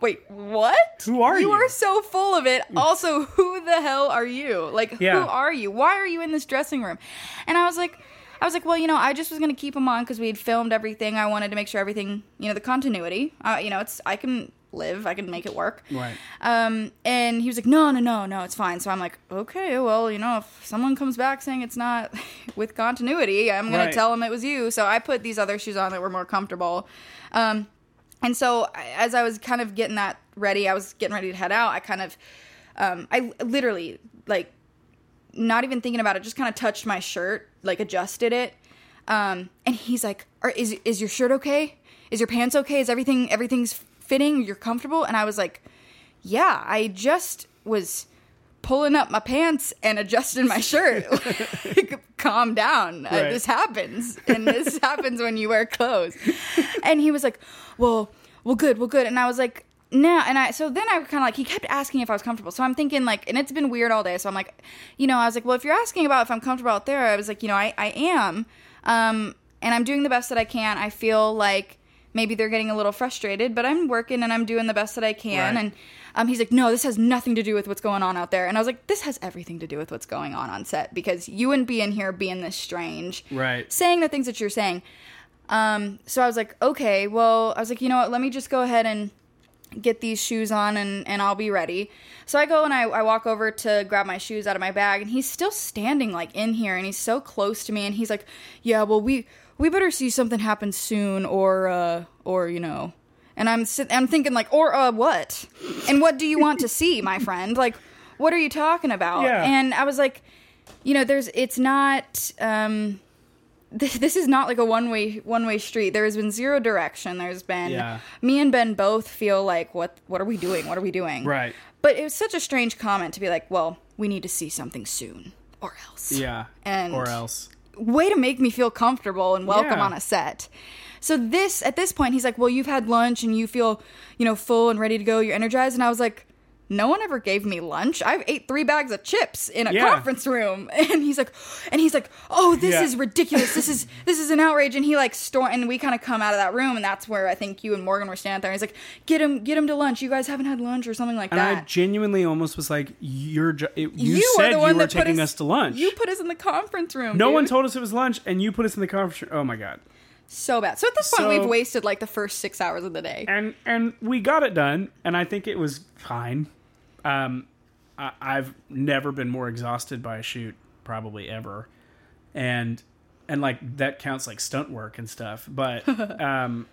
wait, what? Who are you? You are so full of it. Also, who the hell are you? Like, yeah. who are you? Why are you in this dressing room? And I was like, I was like, well, you know, I just was going to keep them on because we had filmed everything. I wanted to make sure everything, you know, the continuity. Uh, you know, it's I can live. I can make it work. Right. Um, and he was like, no, no, no, no, it's fine. So I'm like, okay, well, you know, if someone comes back saying it's not with continuity, I'm going right. to tell them it was you. So I put these other shoes on that were more comfortable. Um And so as I was kind of getting that ready, I was getting ready to head out. I kind of, um, I literally, like, not even thinking about it, just kind of touched my shirt, like adjusted it. Um, and he's like, Are, is, is your shirt okay? Is your pants okay? Is everything, everything's fitting? You're comfortable? And I was like, yeah, I just was pulling up my pants and adjusting my shirt. Like, calm down. Right. Uh, this happens. And this happens when you wear clothes. And he was like, well, well, good, well, good. And I was like, no. And I, so then I kind of like, he kept asking if I was comfortable. So I'm thinking like, and it's been weird all day. So I'm like, you know, I was like, well, if you're asking about if I'm comfortable out there, I was like, you know, I, I am. Um, and I'm doing the best that I can. I feel like maybe they're getting a little frustrated, but I'm working and I'm doing the best that I can. Right. And um, he's like, no, this has nothing to do with what's going on out there. And I was like, this has everything to do with what's going on on set, because you wouldn't be in here being this strange, right, saying the things that you're saying. Um, so I was like, okay, well, I was like, you know what, let me just go ahead and get these shoes on and, and I'll be ready. So I go and I, I walk over to grab my shoes out of my bag, and he's still standing like in here, and he's so close to me, and he's like, yeah, well, we, we better see something happen soon, or, uh, or, you know, and I'm sit- I'm thinking like, or, uh, what? And what do you want to see, my friend? Like, what are you talking about? Yeah. And I was like, you know, there's, it's not, um, this is not like a one-way one-way street. There has been zero direction. There's been, yeah. me and Ben both feel like, what what are we doing? What are we doing? Right. But it was such a strange comment to be like, well, we need to see something soon, or else. Yeah, and or else. Way to make me feel comfortable and welcome, yeah, on a set. So this, at this point, he's like, well, you've had lunch and you feel, you know, full and ready to go. You're energized. And I was like, no one ever gave me lunch. I've ate three bags of chips in a, yeah, conference room. And he's like, and he's like, oh, this, yeah, is ridiculous. This is, this is an outrage. And he like storm, and we kind of come out of that room. And that's where I think you and Morgan were standing there. And he's like, get him, get him to lunch. You guys haven't had lunch, or something like and that. And I genuinely almost was like, you're, ju- it, you, you said you were taking us, us to lunch. You put us in the conference room. No dude. one told us it was lunch, and you put us in the conference room. Oh my God. So bad. So at this point, so, we've wasted like the first six hours of the day. And and we got it done, and I think it was fine. Um, I, I've never been more exhausted by a shoot, probably ever. And and like that counts like stunt work and stuff. But um,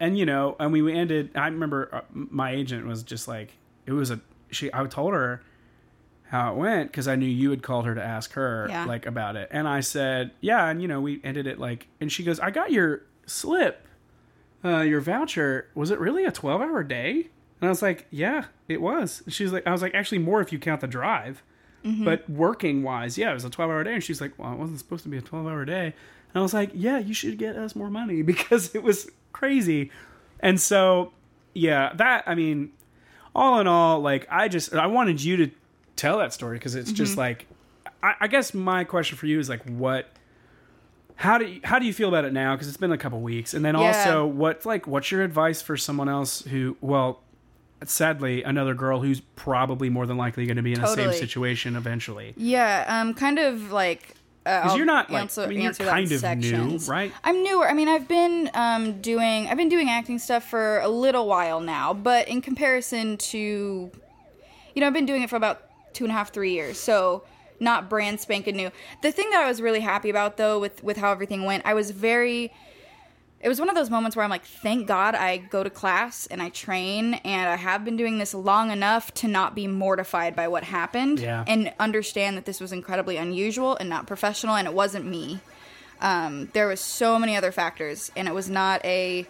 and you know, and we ended. I remember my agent was just like, it was a she. I told her how it went, because I knew you had called her to ask her, yeah, like about it. And I said, yeah, and you know, we ended it like, and she goes, I got your slip, uh, your voucher. Was it really a twelve hour day? And I was like, yeah, it was. And she was like, I was like, actually more if you count the drive, mm-hmm, but working wise, yeah, it was a twelve hour day. And she's like, well, it wasn't supposed to be a twelve hour day. And I was like, yeah, you should get us more money, because it was crazy. And so, yeah, that, I mean, all in all, like I just, I wanted you to tell that story, because it's, mm-hmm, just like, I, I guess my question for you is like, what, how do you, how do you feel about it now, because it's been a couple weeks, and then, yeah, also what's like, what's your advice for someone else who, well, sadly another girl who's probably more than likely going to be in, totally, the same situation eventually. Yeah, um kind of like, because uh, you're not like, answer, I mean, you're kind of sections. new, right? I'm newer. I mean, I've been um, doing I've been doing acting stuff for a little while now, but in comparison to, you know, I've been doing it for about two and a half, three years. So not brand spanking new. The thing that I was really happy about though, with, with how everything went, I was very, it was one of those moments where I'm like, thank God I go to class and I train and I have been doing this long enough to not be mortified by what happened, yeah, and understand that this was incredibly unusual and not professional. And it wasn't me. Um, there was so many other factors, and it was not a,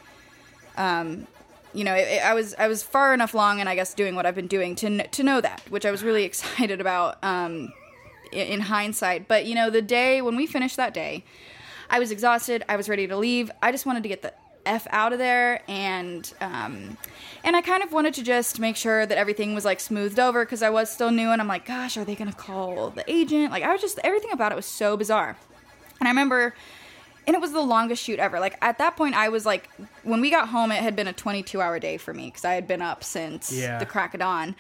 um, you know, it, it, I was I was far enough long, and I guess doing what I've been doing to kn- to know that, which I was really excited about um, in, in hindsight. But you know, the day when we finished that day, I was exhausted. I was ready to leave. I just wanted to get the F out of there, and um, and I kind of wanted to just make sure that everything was like smoothed over, because I was still new, and I'm like, gosh, are they gonna call the agent? Like, I was just, everything about it was so bizarre, and I remember. And it was the longest shoot ever. Like, at that point, I was like, when we got home, it had been a twenty-two hour day for me, because I had been up since, yeah, the crack of dawn.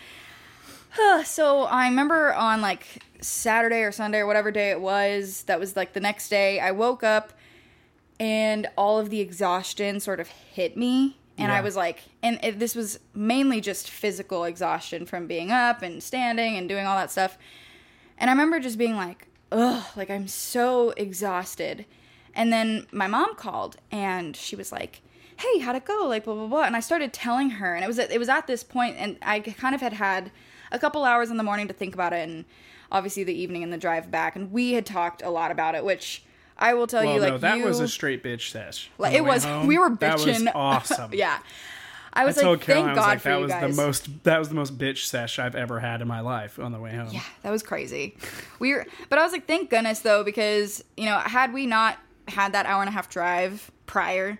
So I remember on like Saturday or Sunday or whatever day it was, that was like the next day, I woke up and all of the exhaustion sort of hit me. And yeah. I was like, and it, this was mainly just physical exhaustion from being up and standing and doing all that stuff. And I remember just being like, ugh, like I'm so exhausted. And then my mom called, and she was like, hey, how'd it go? Like, blah, blah, blah. And I started telling her, and it was, it was at this point, and I kind of had had a couple hours in the morning to think about it, and obviously the evening and the drive back, and we had talked a lot about it, which I will tell well, you, like, no, that you, was a straight bitch sesh. Like, it was, home, we were bitching. That was awesome. Yeah. I was I like, Caroline, thank God I was like, for that you was guys. The most, that was the most bitch sesh I've ever had in my life on the way home. Yeah, that was crazy. We were, but I was like, thank goodness, though, because, you know, had we not had that hour and a half drive prior,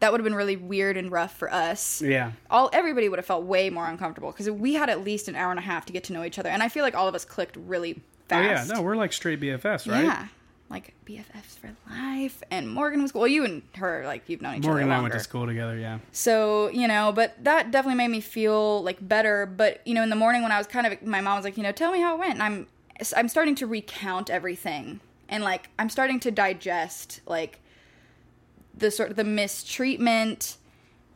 that would have been really weird and rough for us. Yeah. All everybody would have felt way more uncomfortable, because we had at least an hour and a half to get to know each other. And I feel like all of us clicked really fast. Oh, yeah. No, we're like straight B F Fs, right? Yeah. Like B F Fs for life, and Morgan was cool. Well, you and her, like, you've known each Morgan other longer. Morgan and I went to school together, yeah. So, you know, but that definitely made me feel, like, better. But, you know, in the morning when I was kind of, my mom was like, you know, tell me how it went. And I'm, I'm starting to recount everything. And, like, I'm starting to digest, like, the sort of the mistreatment,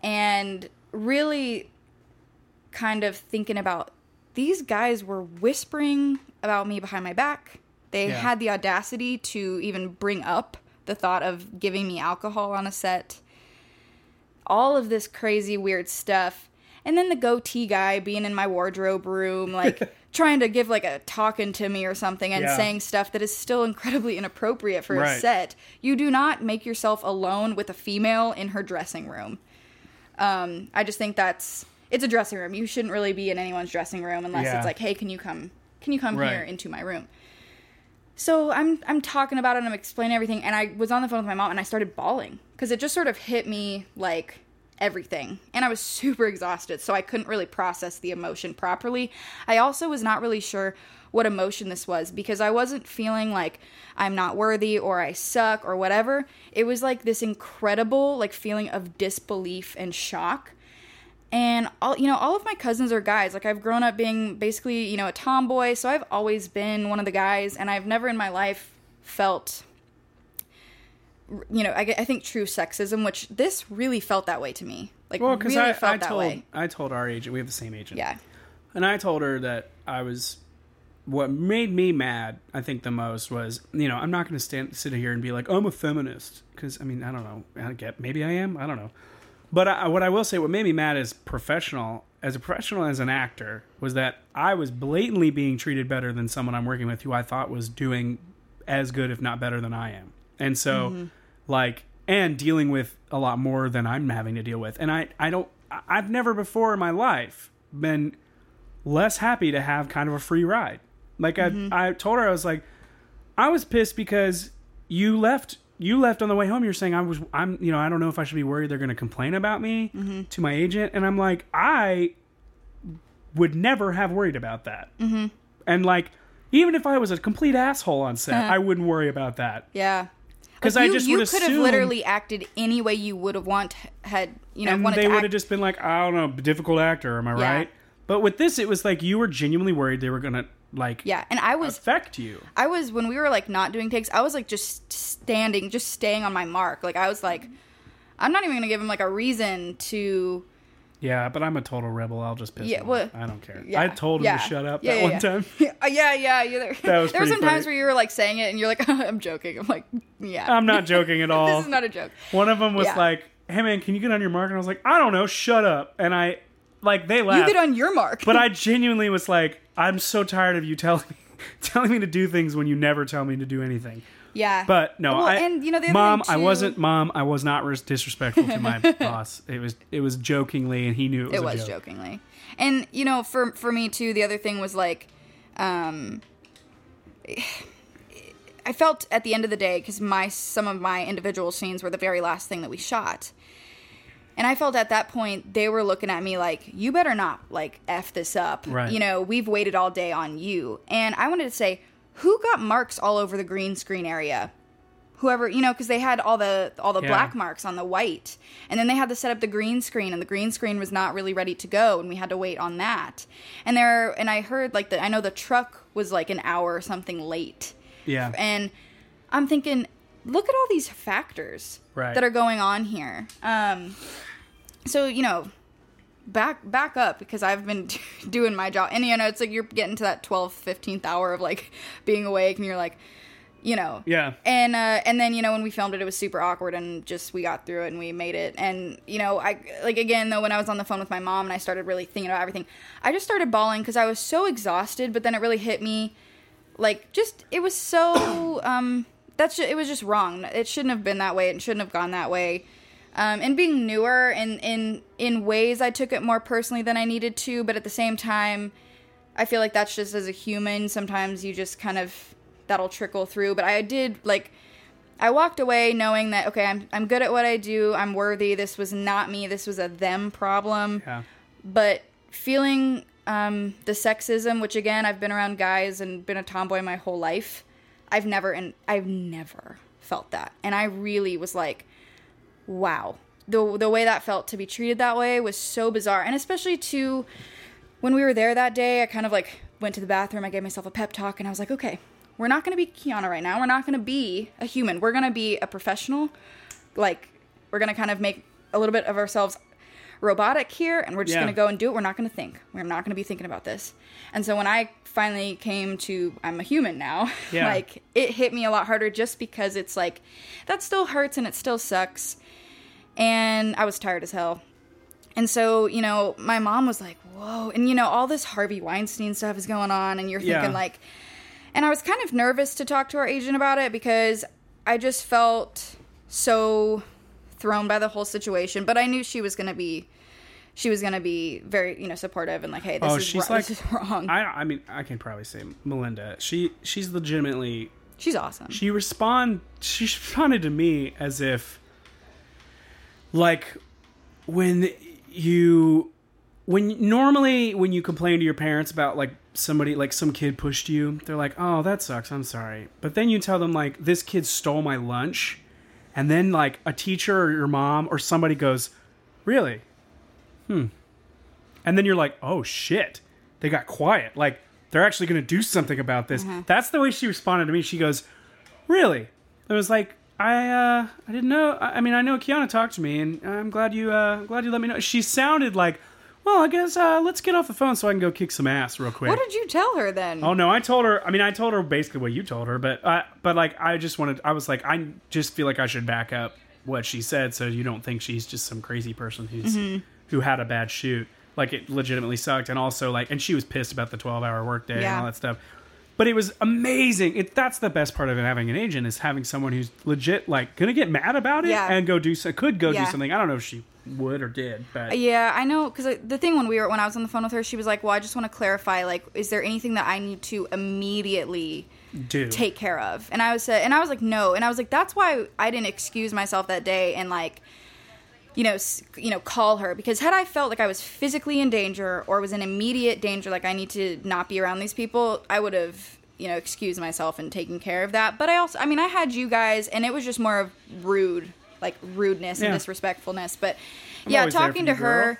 and really kind of thinking about, these guys were whispering about me behind my back. They yeah. had the audacity to even bring up the thought of giving me alcohol on a set. All of this crazy, weird stuff. And then the goatee guy being in my wardrobe room, like, trying to give, like, a talking to me or something, and yeah. saying stuff that is still incredibly inappropriate for right. a set. You do not make yourself alone with a female in her dressing room. Um, I just think that's... It's a dressing room. You shouldn't really be in anyone's dressing room unless yeah. it's like, hey, can you come, can you come right. here into my room? So I'm I'm talking about it, and I'm explaining everything, and I was on the phone with my mom, and I started bawling, because it just sort of hit me, like, everything. And I was super exhausted, so I couldn't really process the emotion properly. I also was not really sure what emotion this was, because I wasn't feeling like I'm not worthy or I suck or whatever. It was like this incredible, like, feeling of disbelief and shock. And, all you know, all of my cousins are guys. Like, I've grown up being basically, you know, a tomboy, so I've always been one of the guys, and I've never in my life felt, you know, I, I think true sexism, which this really felt that way to me. Like, well, really I, felt I that told, way. I told our agent, we have the same agent. Yeah. And I told her that I was, what made me mad, I think, the most was, you know, I'm not going to stand sit here and be like, I'm a feminist, because, I mean, I don't know. I get, maybe I am. I don't know. But I, what I will say, what made me mad as professional, as a professional, as an actor, was that I was blatantly being treated better than someone I'm working with who I thought was doing as good, if not better, than I am. And so, mm-hmm. like, and dealing with a lot more than I'm having to deal with. And I, I don't, I've never before in my life been less happy to have kind of a free ride. Like, mm-hmm. I, I told her, I was like, I was pissed because you left. You left on the way home. You're saying I was, I'm, you know, I don't know if I should be worried they're going to complain about me mm-hmm. to my agent. And I'm like, I would never have worried about that. Mm-hmm. And like, even if I was a complete asshole on set, I wouldn't worry about that. Yeah. Because like I just would assume. You could have literally acted any way you would have want had, you know, and wanted they would have just been like, I don't know, difficult actor. Am I yeah. right? But with this, it was like you were genuinely worried they were going to. Like, yeah, and I was affect you. I was when we were like not doing takes. I was like just standing, just staying on my mark. Like I was like, I'm not even gonna give him like a reason to. Yeah, but I'm a total rebel. I'll just piss yeah, him well, off. I don't care. Yeah, I told him yeah, to shut up yeah, that yeah, one yeah. time. Yeah, yeah, yeah. There, that was there were some funny. Times where you were like saying it, and you're like, oh, I'm joking. I'm like, yeah, I'm not joking at all. This is not a joke. One of them was yeah. like, hey man, can you get on your mark? And I was like, I don't know, shut up. And I. Like, they laughed. You get on your mark. But I genuinely was like, I'm so tired of you telling me, telling me to do things when you never tell me to do anything. Yeah. But, no, well, I, and, you know, the Mom, I wasn't, Mom, I was not disrespectful to my boss. It was it was jokingly, and he knew it was It was a joke. jokingly. And, you know, for for me, too, the other thing was, like, um, I felt at the end of the day, because my some of my individual scenes were the very last thing that we shot. And I felt at that point, they were looking at me like, you better not, like, F this up. Right. You know, we've waited all day on you. And I wanted to say, who got marks all over the green screen area? Whoever, you know, because they had all the all the yeah. black marks on the white. And then they had to set up the green screen, and the green screen was not really ready to go, and we had to wait on that. And there, and I heard, like, the, I know the truck was, like, an hour or something late. Yeah. And I'm thinking, look at all these factors right. that are going on here. Um... So, you know, back back up, because I've been doing my job. And, you know, it's like you're getting to that twelfth, fifteenth hour of, like, being awake, and you're like, you know. Yeah. And uh, and then, you know, when we filmed it, it was super awkward, and just we got through it and we made it. And, you know, I like, again, though, when I was on the phone with my mom and I started really thinking about everything, I just started bawling because I was so exhausted. But then it really hit me, like, just it was so um, that's just, it was just wrong. It shouldn't have been that way. It shouldn't have gone that way. Um, and being newer in, in, in ways, I took it more personally than I needed to. But at the same time, I feel like that's just as a human. Sometimes you just kind of, that'll trickle through. But I did, like, I walked away knowing that, okay, I'm I'm good at what I do. I'm worthy. This was not me. This was a them problem. Yeah. But feeling um, the sexism, which, again, I've been around guys and been a tomboy my whole life. I've never, and I've never felt that. And I really was like, wow, the the way that felt to be treated that way was so bizarre. And especially to when we were there that day, I kind of like went to the bathroom. I gave myself a pep talk and I was like, okay, we're not going to be Kiana right now. We're not going to be a human. We're going to be a professional. Like, we're going to kind of make a little bit of ourselves robotic here, and we're just yeah. going to go and do it. We're not going to think. We're not going to be thinking about this. And so when I finally came to, I'm a human now, yeah. like, it hit me a lot harder just because it's like, that still hurts and it still sucks. And I was tired as hell. And so, you know, my mom was like, whoa. And, you know, all this Harvey Weinstein stuff is going on, and you're thinking yeah. like, and I was kind of nervous to talk to our agent about it because I just felt so thrown by the whole situation, but I knew she was going to be, she was going to be very, you know, supportive and like, hey, this, oh, is, she's wrong. Like, this is wrong. I, I mean, I can probably say Melinda, she, she's legitimately, she's awesome. She respond, she responded to me as if like when you, when normally when you complain to your parents about like somebody, like some kid pushed you, they're like, oh, that sucks. I'm sorry. But then you tell them like, this kid stole my lunch. And then, like, a teacher or your mom or somebody goes, really? Hmm. And then you're like, oh, shit. They got quiet. Like, they're actually going to do something about this. Mm-hmm. That's the way she responded to me. She goes, really? I was like, I uh, I didn't know. I, I mean, I know Kiana talked to me, and I'm glad you uh, glad you let me know. She sounded like, well, I guess uh, let's get off the phone so I can go kick some ass real quick. What did you tell her then? Oh, no, I told her. I mean, I told her basically what you told her, but uh, but like I just wanted, I was like, I just feel like I should back up what she said so you don't think she's just some crazy person who's mm-hmm. who had a bad shoot. Like, it legitimately sucked. And also, like, and she was pissed about the twelve hour workday yeah. and all that stuff. But it was amazing. It, that's the best part of it, having an agent, is having someone who's legit, like, going to get mad about it yeah. and go do so, could go yeah. do something. I don't know if she would or did, but yeah, I know, because the thing when we were when I was on the phone with her, she was like, well, I just want to clarify, like, is there anything that I need to immediately do take care of? And I was uh, and I was like, no. And I was like, that's why I didn't excuse myself that day and, like, you know you know call her, because had I felt like I was physically in danger or was in immediate danger, like I need to not be around these people, I would have, you know, excused myself and taken care of that. But I also, I mean, I had you guys, and it was just more of rude like rudeness yeah. and disrespectfulness. But I'm yeah, talking to her, girl.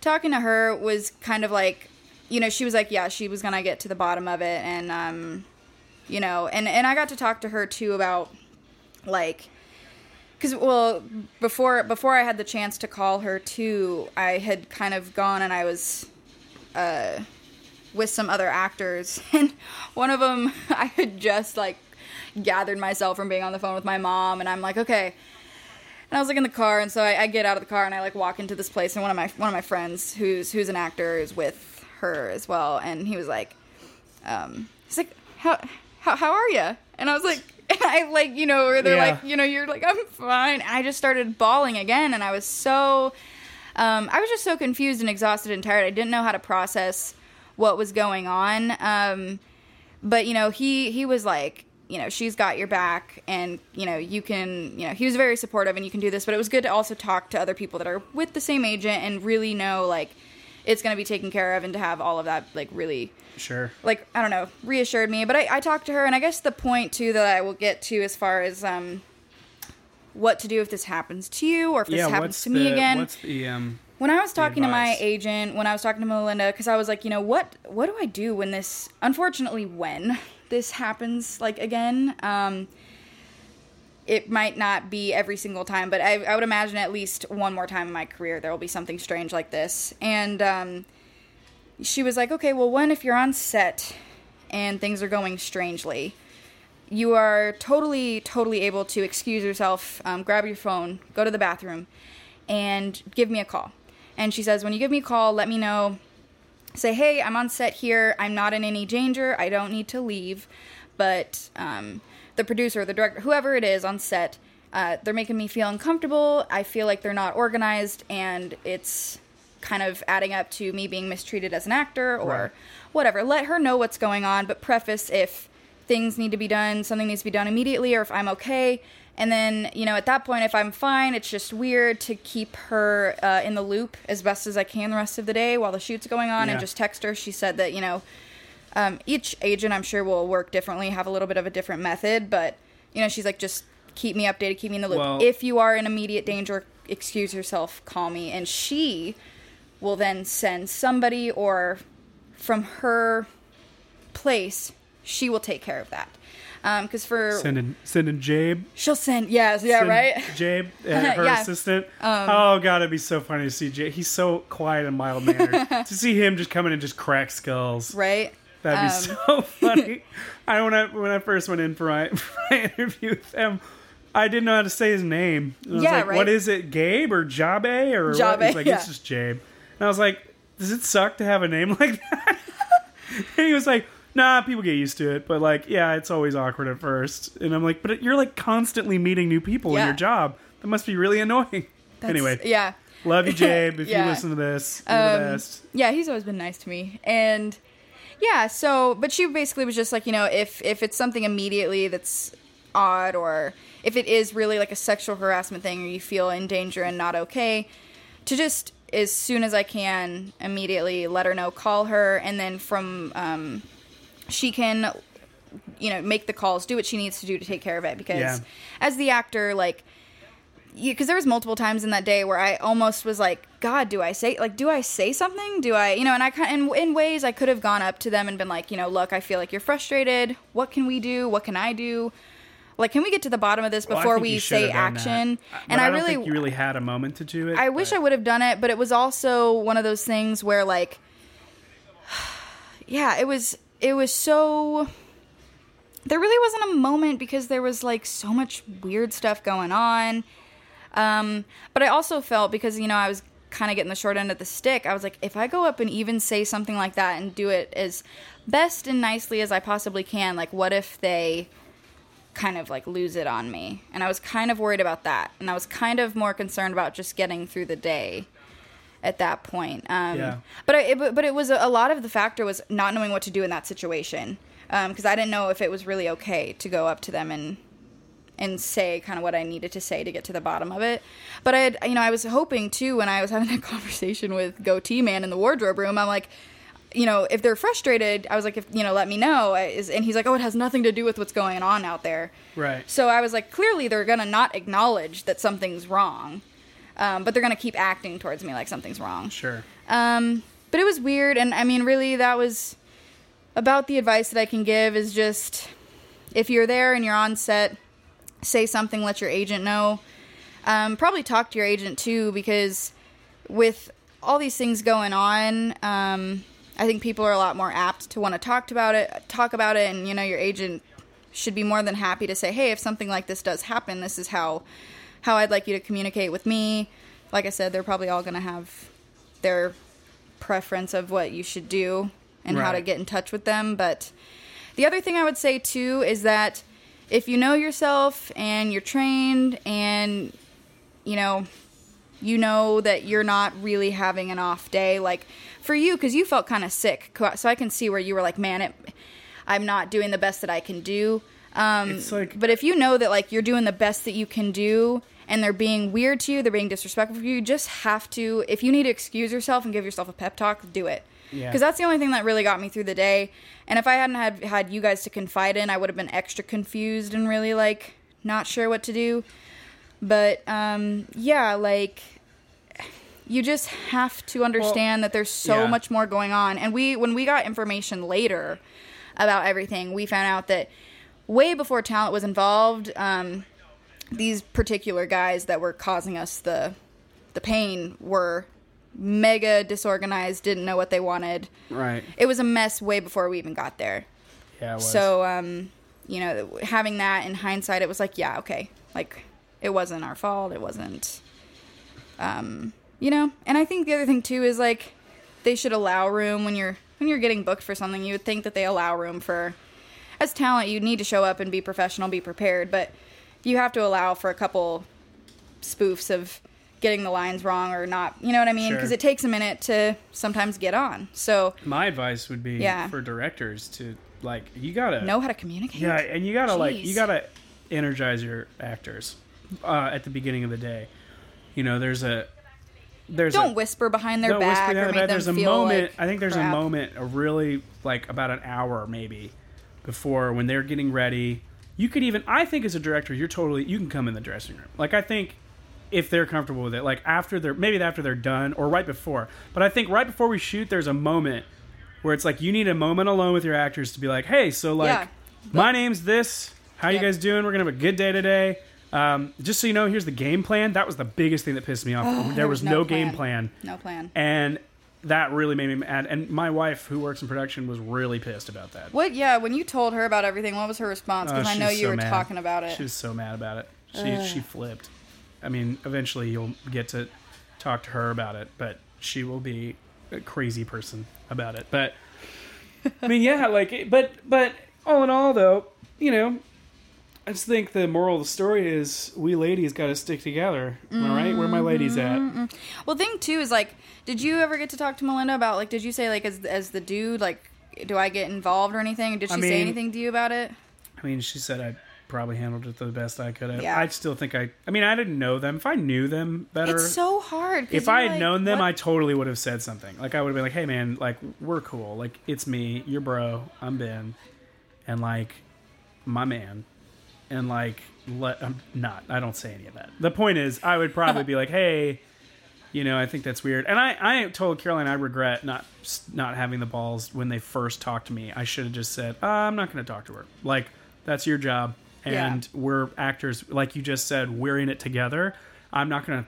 talking to her was kind of like, you know, she was like, yeah, she was going to get to the bottom of it. And, um, you know, and, and I got to talk to her too about, like, cause well, before, before I had the chance to call her too, I had kind of gone and I was, uh, with some other actors, and one of them, I had just like gathered myself from being on the phone with my mom, and I'm like, okay. And I was, like, in the car, and so I, I get out of the car, and I, like, walk into this place, and one of my one of my friends, who's who's an actor, is with her as well, and he was like, um, he's like, how how, how are you? And I was like, and I, like, you know, or they're yeah. like, you know, you're like, I'm fine. And I just started bawling again, and I was so, um, I was just so confused and exhausted and tired. I didn't know how to process what was going on, um, but, you know, he he was like, you know, she's got your back, and, you know, you can, you know, he was very supportive, and you can do this. But it was good to also talk to other people that are with the same agent and really know, like, it's going to be taken care of, and to have all of that, like, really, sure, like, I don't know, reassured me. But I, I talked to her, and I guess the point, too, that I will get to as far as um, what to do if this happens to you, or if this yeah, happens to the, me again. What's the, um, when I was talking to my agent, when I was talking to Melinda, because I was like, you know, what, what do I do when this, unfortunately, when this happens, like, again, um, it might not be every single time, but I, I would imagine at least one more time in my career there will be something strange like this. And um, she was like, okay, well, one, if you're on set and things are going strangely, you are totally, totally able to excuse yourself, um, grab your phone, go to the bathroom, and give me a call. And she says, when you give me a call, let me know. Say, hey, I'm on set here. I'm not in any danger. I don't need to leave. But um, the producer, the director, whoever it is on set, uh, they're making me feel uncomfortable. I feel like they're not organized, and it's kind of adding up to me being mistreated as an actor or right. whatever. Let her know what's going on, but preface if things need to be done, something needs to be done immediately, or if I'm okay. And then, you know, at that point, if I'm fine, it's just weird to keep her uh, in the loop as best as I can the rest of the day while the shoot's going on, yeah. and just text her. She said that, you know, um, each agent, I'm sure, will work differently, have a little bit of a different method, but, you know, she's like, just keep me updated, keep me in the loop. Well, if you are in immediate danger, excuse yourself, call me. And she will then send somebody, or from her place, she will take care of that. Because um, for sending sending Jabe, she'll send yes yeah send right Jabe and her yeah. assistant. Um, oh god, it'd be so funny to see Jabe. He's so quiet and mild mannered. To see him just come in and just crack skulls, right? That'd be um, so funny. I when I when I first went in for my, for my interview with them, I didn't know how to say his name. And I was yeah, like, right. What is it, Gabe or Jabe or Jabe? What? He's like, yeah. It's just Jabe. And I was like, does it suck to have a name like that? And he was like, nah, people get used to it, but like, yeah, it's always awkward at first. And I'm like, but you're like constantly meeting new people yeah. in your job. That must be really annoying. That's, anyway, yeah, love you, Jabe. If yeah. you listen to this, you're um, the best. Yeah, he's always been nice to me, and yeah. So, but she basically was just like, you know, if if it's something immediately that's odd, or if it is really like a sexual harassment thing, or you feel in danger and not okay, to just as soon as I can, immediately let her know, call her, and then from. Um, She can, you know, make the calls, do what she needs to do to take care of it. Because yeah. as the actor, like, because there was multiple times in that day where I almost was like, God, do I say, like, do I say something? Do I, you know, and I kind of, in, in ways I could have gone up to them and been like, you know, look, I feel like you're frustrated. What can we do? What can I do? Like, can we get to the bottom of this before well, we say action? That. And I, I don't really, think you really had a moment to do it. I but. wish I would have done it, but it was also one of those things where, like, yeah, it was. It was so, there really wasn't a moment because there was like so much weird stuff going on. Um, but I also felt because, you know, I was kind of getting the short end of the stick. I was like, if I go up and even say something like that and do it as best and nicely as I possibly can, like what if they kind of like lose it on me? And I was kind of worried about that. And I was kind of more concerned about just getting through the day. At that point, um, yeah. but I, it, but it was a, a lot of the factor was not knowing what to do in that situation because um, I didn't know if it was really okay to go up to them and and say kind of what I needed to say to get to the bottom of it. But I, had, you know, I was hoping too when I was having that conversation with Goatee Man in the wardrobe room. I'm like, you know, if they're frustrated, I was like, if you know, let me know. And he's like, oh, it has nothing to do with what's going on out there. Right. So I was like, clearly they're gonna not acknowledge that something's wrong. Um, but they're going to keep acting towards me like something's wrong. Sure. Um, but it was weird. And, I mean, really, that was about the advice that I can give is just if you're there and you're on set, say something, let your agent know. Um, probably talk to your agent, too, because with all these things going on, um, I think people are a lot more apt to want to talk about it, talk about it. And, you know, your agent should be more than happy to say, hey, if something like this does happen, this is how... how I'd like you to communicate with me. Like I said, they're probably all going to have their preference of what you should do and right. how to get in touch with them. But the other thing I would say, too, is that if you know yourself and you're trained and, you know, you know that you're not really having an off day, like for you, because you felt kind of sick. So I can see where you were like, man, it, I'm not doing the best that I can do. Um, it's like, but if you know that like you're doing the best that you can do and they're being weird to you, they're being disrespectful to you, you just have to, if you need to excuse yourself and give yourself a pep talk, do it. Yeah. Cause that's the only thing that really got me through the day. And if I hadn't had, had you guys to confide in, I would have been extra confused and really like not sure what to do. But, um, yeah, like you just have to understand well, that there's so yeah. much more going on. And we, when we got information later about everything, we found out that way before talent was involved, um, these particular guys that were causing us the the pain were mega disorganized, didn't know what they wanted. Right. It was a mess way before we even got there. Yeah, it was. So, um, you know, having that in hindsight, it was like, yeah, okay, like, it wasn't our fault. It wasn't, um, you know. And I think the other thing too is like, they should allow room when you're when you're getting booked for something. You would think that they allow room for, as talent, you need to show up and be professional, be prepared, but you have to allow for a couple spoofs of getting the lines wrong or not, you know what I mean? Because sure. It takes a minute to sometimes get on. So my advice would be yeah. for directors to, like, you gotta know how to communicate. Yeah, and you gotta Jeez. like you gotta energize your actors uh, at the beginning of the day. You know, there's a there's don't a, whisper behind their back. Behind or their make back. Them there's a feel moment. Like I think there's crap. a moment, a really like about an hour maybe before when they're getting ready. You could even I think as a director, you're totally you can come in the dressing room. Like I think. If they're comfortable with it, like after they're maybe after they're done or right before, but I think right before we shoot, there's a moment where it's like you need a moment alone with your actors to be like, hey, so like yeah, but, my name's this. How yeah. you guys doing? We're gonna have a good day today. Um, just so you know, here's the game plan. That was the biggest thing that pissed me off. Oh, there was no, no plan. game plan. No plan. And that really made me mad. And my wife, who works in production, was really pissed about that. What? Yeah. When you told her about everything, what was her response? Because oh, I know you so were mad. talking about it. She was so mad about it. She Ugh. she flipped. I mean, eventually you'll get to talk to her about it, but she will be a crazy person about it. But, I mean, yeah, like, but, but all in all, though, you know, I just think the moral of the story is we ladies got to stick together. Am I right? Where my ladies at? Mm-hmm. Well, thing, too, is, like, did you ever get to talk to Melinda about, like, did you say, like, as as the dude, like, do I get involved or anything? Did she I mean, say anything to you about it? I mean, she said I... probably handled it the best I could have. Yeah. I still think I... I mean, I didn't know them. If I knew them better... It's so hard. If I had like, known them, what? I totally would have said something. Like, I would have been like, hey, man, like, we're cool. Like, it's me, your bro, I'm Ben, and, like, my man. And, like, let, I'm not. I don't say any of that. The point is, I would probably be like, hey, you know, I think that's weird. And I, I told Caroline I regret not not having the balls when they first talked to me. I should have just said, oh, I'm not going to talk to her. Like, that's your job. And yeah. we're actors, like you just said, we're in it together. I'm not gonna,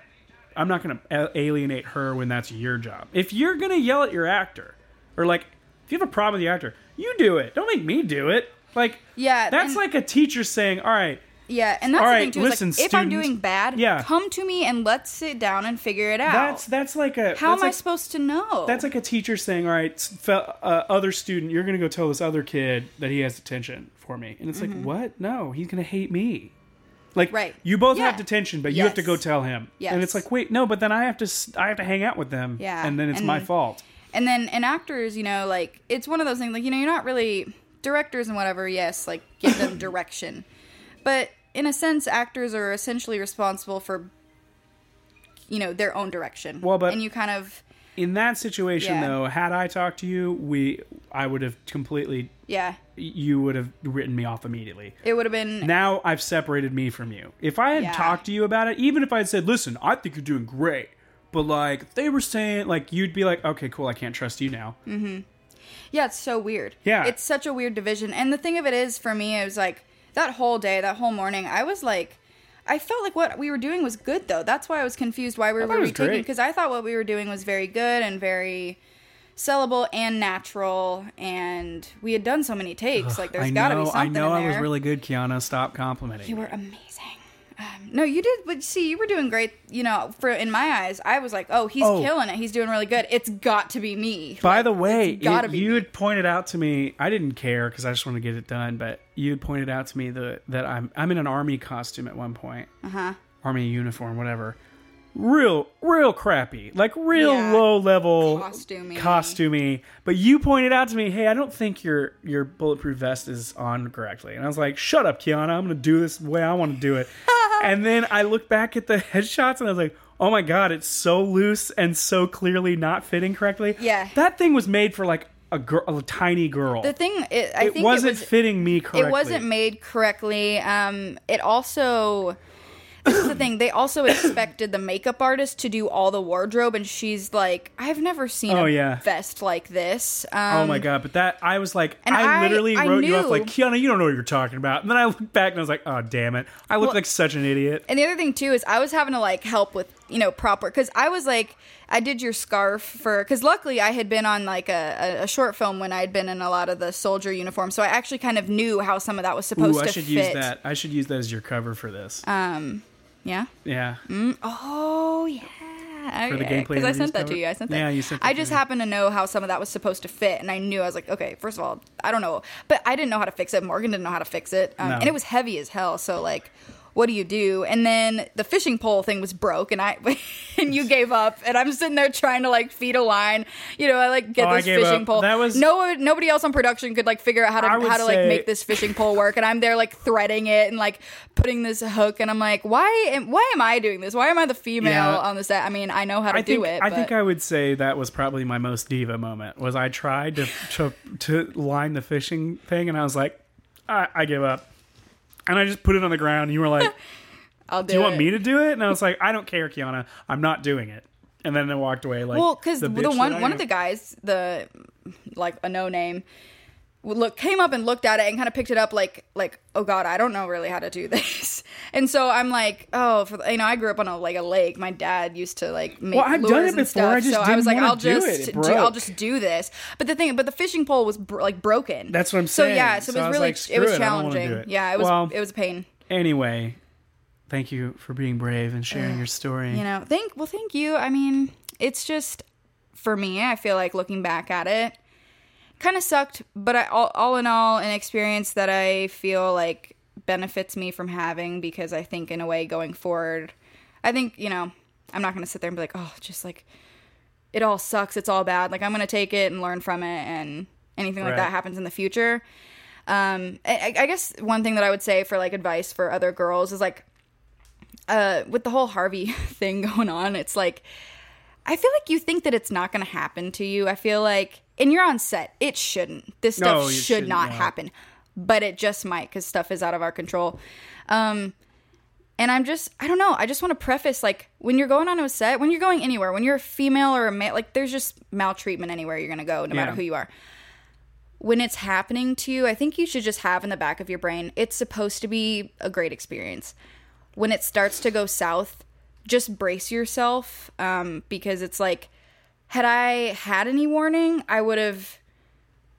I'm not gonna alienate her when that's your job. If you're gonna yell at your actor, or like, if you have a problem with the actor, you do it. Don't make me do it. Like, yeah, that's and, like a teacher saying, "All right, yeah," and that's all the right, thing too. Listen, like, student, if I'm doing bad, yeah. come to me and let's sit down and figure it out. That's that's like a how am like, I supposed to know? That's like a teacher saying, "All right, fe- uh, other student, you're gonna go tell this other kid that he has detention." For me, and it's like, mm-hmm. what? No, he's gonna hate me. Like, right. you both yeah. have detention, but yes. you have to go tell him. Yes. And it's like, wait, no, but then I have to, I have to hang out with them. Yeah, and then it's and, my fault. And then, and actors, you know, like it's one of those things. Like, you know, you're not really directors and whatever. Yes, like give them direction, but in a sense, actors are essentially responsible for, you know, their own direction. Well, but and you kind of. In that situation, yeah. though, had I talked to you, we I would have completely... Yeah. You would have written me off immediately. It would have been... Now I've separated me from you. If I had yeah. talked to you about it, even if I had said, listen, I think you're doing great, but, like, they were saying... Like, you'd be like, okay, cool, I can't trust you now. Mm-hmm. Yeah, it's so weird. Yeah. It's such a weird division. And the thing of it is, for me, it was, like, that whole day, that whole morning, I was, like... I felt like what we were doing was good, though. That's why I was confused why we were retaking, because I thought what we were doing was very good and very sellable and natural, and we had done so many takes. Ugh, like, there's got to be something in there. I know I was really good, Kiana. Stop complimenting. You were amazing. Um, no, you did, but see, you were doing great, you know, for in my eyes. I was like, oh, he's oh. killing it. He's doing really good. It's got to be me. By like, the way, it's gotta it, be you me. had pointed out to me, I didn't care because I just wanted to get it done, but you had pointed out to me the, that I'm I'm in an army costume at one point. Uh-huh. Army uniform, whatever. Real, real crappy. Like, real yeah. low-level costumey. costumey. But you pointed out to me, hey, I don't think your your bulletproof vest is on correctly. And I was like, shut up, Kiana. I'm going to do this the way I want to do it. And then I looked back at the headshots and I was like, oh my God, it's so loose and so clearly not fitting correctly. Yeah. That thing was made for like a, girl, a tiny girl. The thing, it, I it think wasn't it was, fitting me correctly. It wasn't made correctly. Um, it also, this is the thing, they also expected the makeup artist to do all the wardrobe, and she's like, I've never seen oh, a yeah. vest like this. Um, oh my God, but that, I was like, I, I literally I wrote knew, you off like, Kiana, you don't know what you're talking about. And then I looked back and I was like, oh damn it. I looked well, like such an idiot. And the other thing too is I was having to like help with you know, proper, because I was like, I did your scarf for, because luckily I had been on like a, a short film when I had been in a lot of the soldier uniform, so I actually kind of knew how some of that was supposed Ooh, to fit. I should fit. use that. I should use that as your cover for this. Um, yeah? Yeah. Mm, oh, yeah. For the gameplay, because I sent that cover? to you. I sent that. Yeah, you sent that. I just happened to know how some of that was supposed to fit, and I knew. I was like, okay, first of all, I don't know, but I didn't know how to fix it. Morgan didn't know how to fix it, um, no. and it was heavy as hell. So like, what do you do? And then the fishing pole thing was broke, and I and you gave up, and I'm sitting there trying to like feed a line. You know, I like get oh, this fishing up. pole. That was no nobody else on production could like figure out how to how to say... like make this fishing pole work, and I'm there like threading it and like putting this hook, and I'm like, why am, why am I doing this? Why am I the female yeah. on the set? I mean, I know how to I do think, it. I but... think I would say that was probably my most diva moment. Was I tried to to, to line the fishing thing, and I was like, I, I give up. And I just put it on the ground, and you were like, I'll do, do you it. want me to do it? And I was like, I don't care, Kiana. I'm not doing it. And then I walked away like, well, because the, the one one of the guys, the like a no name, look came up and looked at it and kind of picked it up like like oh god, I don't know really how to do this. And so I'm like, oh, for, you know, I grew up on a like a lake. My dad used to like make well, I've done it before. Stuff, I just so didn't I was like, I'll just do, do I'll just do this. But the thing, but the fishing pole was bro- like broken. That's what I'm saying. So yeah, so, so it was really like, it was challenging. It. It. Yeah, it was well, it was a pain. Anyway, thank you for being brave and sharing uh, your story. You know, thank well, thank you. I mean, it's just for me. I feel like looking back at it. Kind of sucked, but I, all, all in all, an experience that I feel like benefits me from having, because I think in a way going forward, I think, you know, I'm not going to sit there and be like, oh, just like, it all sucks, it's all bad. Like, I'm going to take it and learn from it, and anything like right. that happens in the future. Um, I, I guess one thing that I would say for like advice for other girls is like, uh, with the whole Harvey thing going on, it's like, I feel like you think that it's not going to happen to you. I feel like, and you're on set. It shouldn't. This stuff no, should not know. happen. But it just might, because stuff is out of our control. Um, and I'm just, I don't know. I just want to preface, like, when you're going on a set, when you're going anywhere, when you're a female or a male, like, there's just maltreatment anywhere you're going to go, no yeah. matter who you are. When it's happening to you, I think you should just have in the back of your brain, it's supposed to be a great experience. When it starts to go south, just brace yourself, um, because it's like, had I had any warning, I would have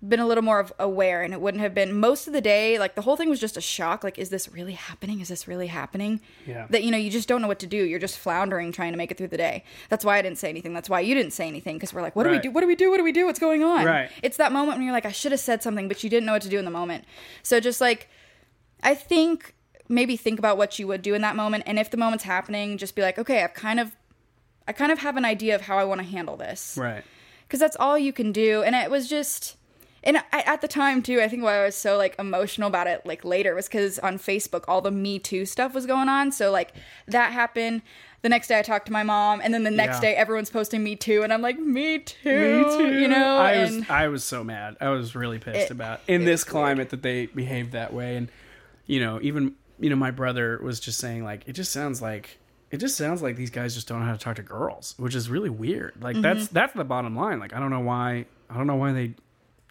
been a little more aware, and it wouldn't have been most of the day. Like, the whole thing was just a shock. Like, is this really happening? Is this really happening? Yeah. That, you know, you just don't know what to do. You're just floundering, trying to make it through the day. That's why I didn't say anything. That's why you didn't say anything, because we're like, what do right. we do? What do we do? What do we do? What's going on? Right. It's that moment when you're like, I should have said something, but you didn't know what to do in the moment. So just like, I think maybe think about what you would do in that moment. And if the moment's happening, just be like, okay, I've kind of I kind of have an idea of how I want to handle this. Right. Because that's all you can do. And it was just... And I, at the time, too, I think why I was so, like, emotional about it, like, later was because on Facebook, all the Me Too stuff was going on. So, like, that happened. The next day, I talked to my mom. And then the next yeah. day, everyone's posting Me Too. And I'm like, Me Too. Me Too. You know? I, and was, I was so mad. I was really pissed it, about it. In this climate weird. that they behaved that way. And, you know, even, you know, my brother was just saying, like, it just sounds like... It just sounds like these guys just don't know how to talk to girls, which is really weird. Like mm-hmm. that's that's the bottom line. Like I don't know why I don't know why they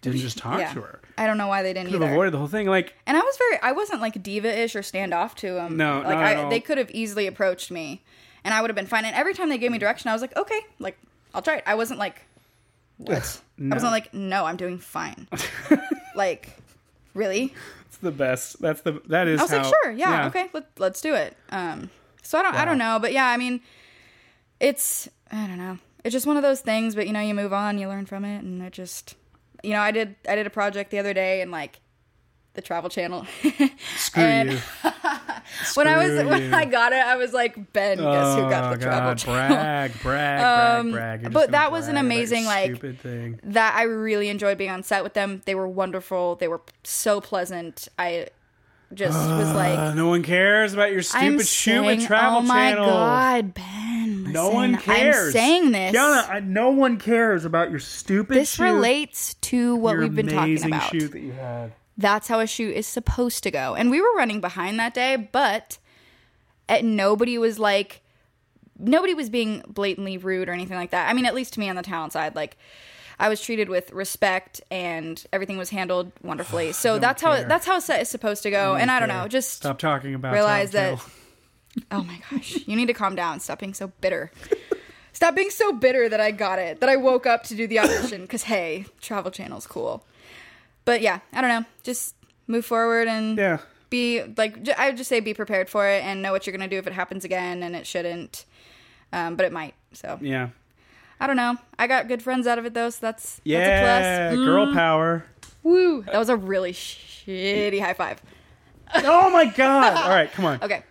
didn't just talk yeah. to her. I don't know why they didn't either. Could have avoided the whole thing. Like, and I was very I wasn't like diva-ish or standoff to them. No, like not I, at all. They could have easily approached me, and I would have been fine. And every time they gave me direction, I was like, okay, like I'll try it. I wasn't like, what? No. I wasn't like, no, I'm doing fine. Like, really? It's the best. That's the that is. I was how, like, sure, yeah, yeah. okay, let, let's do it. Um. So I don't, yeah. I don't know, but yeah, I mean, it's, I don't know, it's just one of those things, but you know, you move on, you learn from it, and it just, you know, I did, I did a project the other day, and like, the Travel Channel. Screw and you. Screw when I was, when you. I got it, I was like, Ben, guess oh, who got the God, Travel Channel? Brag, brag, um, brag, brag. But that was an amazing, like, stupid thing. That I really enjoyed being on set with them. They were wonderful. They were so pleasant. I just uh, was like, no one cares about your stupid I'm saying, shoe and Travel Channel. Oh my channel. God, Ben! Listen, no one cares. I'm saying this, Kiana. I, no one cares about your stupid. This shoe. This relates to what your we've been talking about. Shoe that you had. That's how a shoe is supposed to go. And we were running behind that day, but at nobody was like, nobody was being blatantly rude or anything like that. I mean, at least to me on the talent side, like. I was treated with respect, and everything was handled wonderfully. So that's care. how that's how a set is supposed to go. Don't and I don't care. know, just stop talking about. Realize that Oh my gosh. You need to calm down. Stop being so bitter. Stop being so bitter that I got it, that I woke up to do the audition, because hey, Travel Channel's cool. But yeah, I don't know. Just move forward and yeah. be like, I would just say be prepared for it and know what you're going to do if it happens again, and it shouldn't, um, but it might. So yeah, I don't know. I got good friends out of it though, so that's, yeah, that's a plus. Mm. Girl power. Woo. That was a really shitty high five. Oh my God. All right, come on. Okay.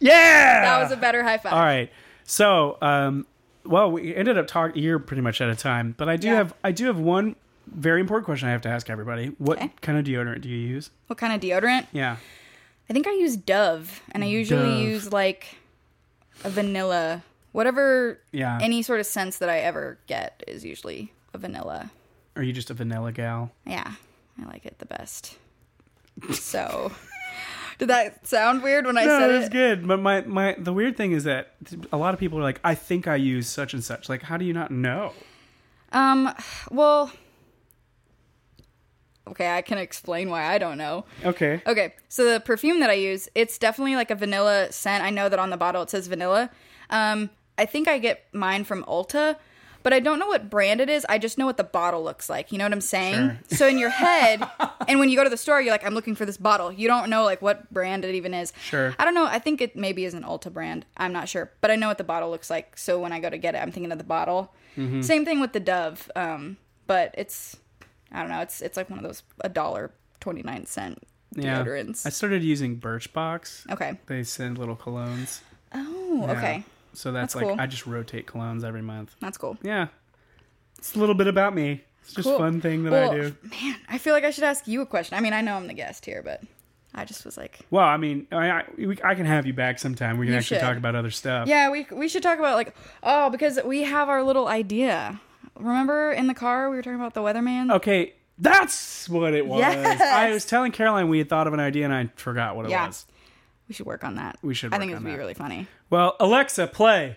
Yeah. That was a better high five. All right. So, um, well, we ended up talking, you're pretty much out of time, but I do yeah. have, I do have one very important question I have to ask everybody. What okay. kind of deodorant do you use? What kind of deodorant? Yeah. I think I use Dove, and I usually Dove. use like a vanilla, whatever, yeah. any sort of scents that I ever get is usually a vanilla. Are you just a vanilla gal? Yeah. I like it the best. So... Did that sound weird when I no, said it? No, it was good. But my, my, the weird thing is that a lot of people are like, I think I use such and such. Like, how do you not know? Um, well, okay, I can explain why I don't know. Okay. Okay, so the perfume that I use, it's definitely like a vanilla scent. I know that on the bottle it says vanilla. Um, I think I get mine from Ulta, but I don't know what brand it is. I just know what the bottle looks like. You know what I'm saying? Sure. So in your head, and when you go to the store, you're like, I'm looking for this bottle. You don't know like what brand it even is. Sure. I don't know. I think it maybe is an Ulta brand. I'm not sure. But I know what the bottle looks like. So when I go to get it, I'm thinking of the bottle. Mm-hmm. Same thing with the Dove. Um, but it's, I don't know. It's it's like one of those a dollar twenty-nine cent deodorants. Yeah. I started using Birchbox. Okay. They send little colognes. Oh, yeah. Okay. So that's, that's like, cool. I just rotate colognes every month. That's cool. Yeah. It's a little bit about me. It's just a cool. fun thing that well, I do. Man, I feel like I should ask you a question. I mean, I know I'm the guest here, but I just was like... Well, I mean, I, I, we, I can have you back sometime. We can you actually should. talk about other stuff. Yeah, we we should talk about like... Oh, because we have our little idea. Remember in the car we were talking about the weatherman? Okay, that's what it was. Yes. I was telling Caroline we had thought of an idea and I forgot what it yeah. was. We should work on that. We should work on that. I think it would be really funny. Well, Alexa, play.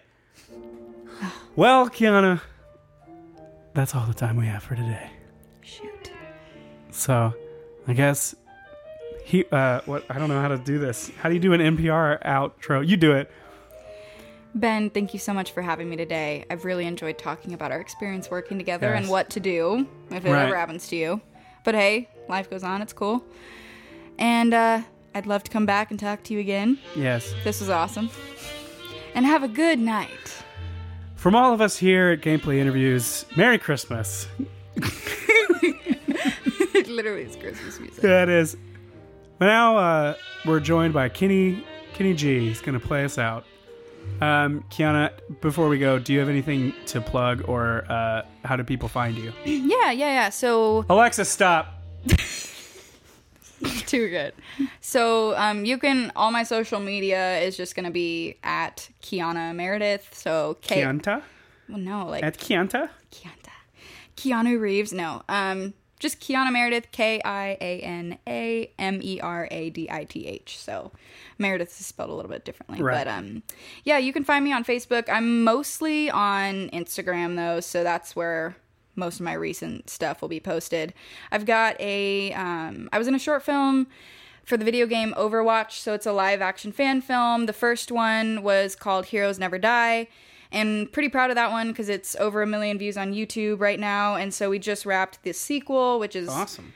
Well, Kiana, that's all the time we have for today. Shoot. So, I guess, he. Uh, what? I don't know how to do this. How do you do an N P R outro? You do it. Ben, thank you so much for having me today. I've really enjoyed talking about our experience working together yes. and what to do if it right. ever happens to you. But hey, life goes on. It's cool. And, uh... I'd love to come back and talk to you again. Yes. This was awesome. And have a good night. From all of us here at Gameplay Interviews, Merry Christmas. It literally is Christmas music. That yeah, is. But now uh, we're joined by Kenny, Kenny G. He's going to play us out. Um, Kiana, before we go, do you have anything to plug, or uh, how do people find you? Yeah, yeah, yeah. So Alexa, stop. Too good. So um, you can, all my social media is just going to be at Kiana Meradith. So K- Kianta? Well, no, like. At Kianta? Kianta. Keanu Reeves? No. Um, just Kiana Meradith, K I A N A M E R A D I T H. So Meredith is spelled a little bit differently. Right. But um, yeah, you can find me on Facebook. I'm mostly on Instagram, though, so that's where most of my recent stuff will be posted. I've got a, um, I was in a short film for the video game Overwatch, so it's a live action fan film. The first one was called Heroes Never Die, and pretty proud of that one because it's over a million views on YouTube right now, and so we just wrapped this sequel, which is... Awesome.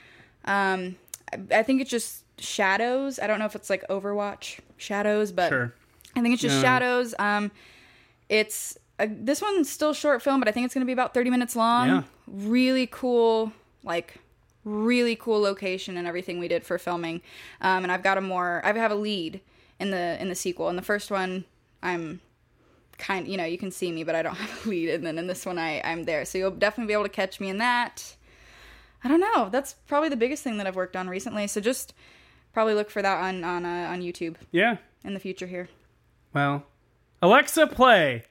Um, I, I think it's just Shadows. I don't know if it's like Overwatch Shadows, but sure. I think it's just no. Shadows. Um, it's... Uh, this one's still short film, but I think it's going to be about thirty minutes long. Yeah. Really cool, like, really cool location and everything we did for filming. Um, and I've got a more, I have a lead in the in the sequel. In the first one, I'm kind, you know, you can see me, but I don't have a lead. And then in this one, I, I'm there. So you'll definitely be able to catch me in that. I don't know. That's probably the biggest thing that I've worked on recently. So just probably look for that on, on, uh, on YouTube. Yeah. In the future here. Well, Alexa, play.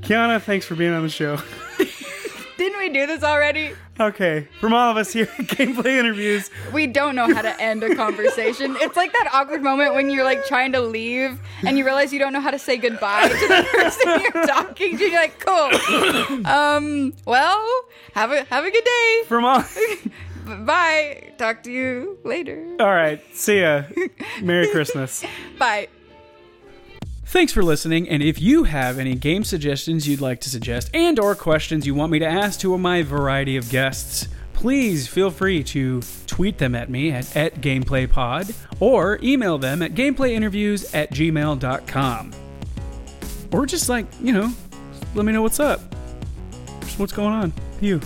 Kiana, thanks for being on the show. Didn't we do this already? Okay. From all of us here at Gameplay Interviews. We don't know how to end a conversation. It's like that awkward moment when you're like trying to leave and you realize you don't know how to say goodbye to the person you're talking to. You're like, cool. Um, well, have a have a good day. From all Bye. Talk to you later. All right. See ya. Merry Christmas. Bye. Thanks for listening, and if you have any game suggestions you'd like to suggest and or questions you want me to ask to my variety of guests, please feel free to tweet them at me at, at GameplayPod or email them at gameplayinterviews at gmail dot com. Or just like, you know, let me know what's up. Just what's going on. You.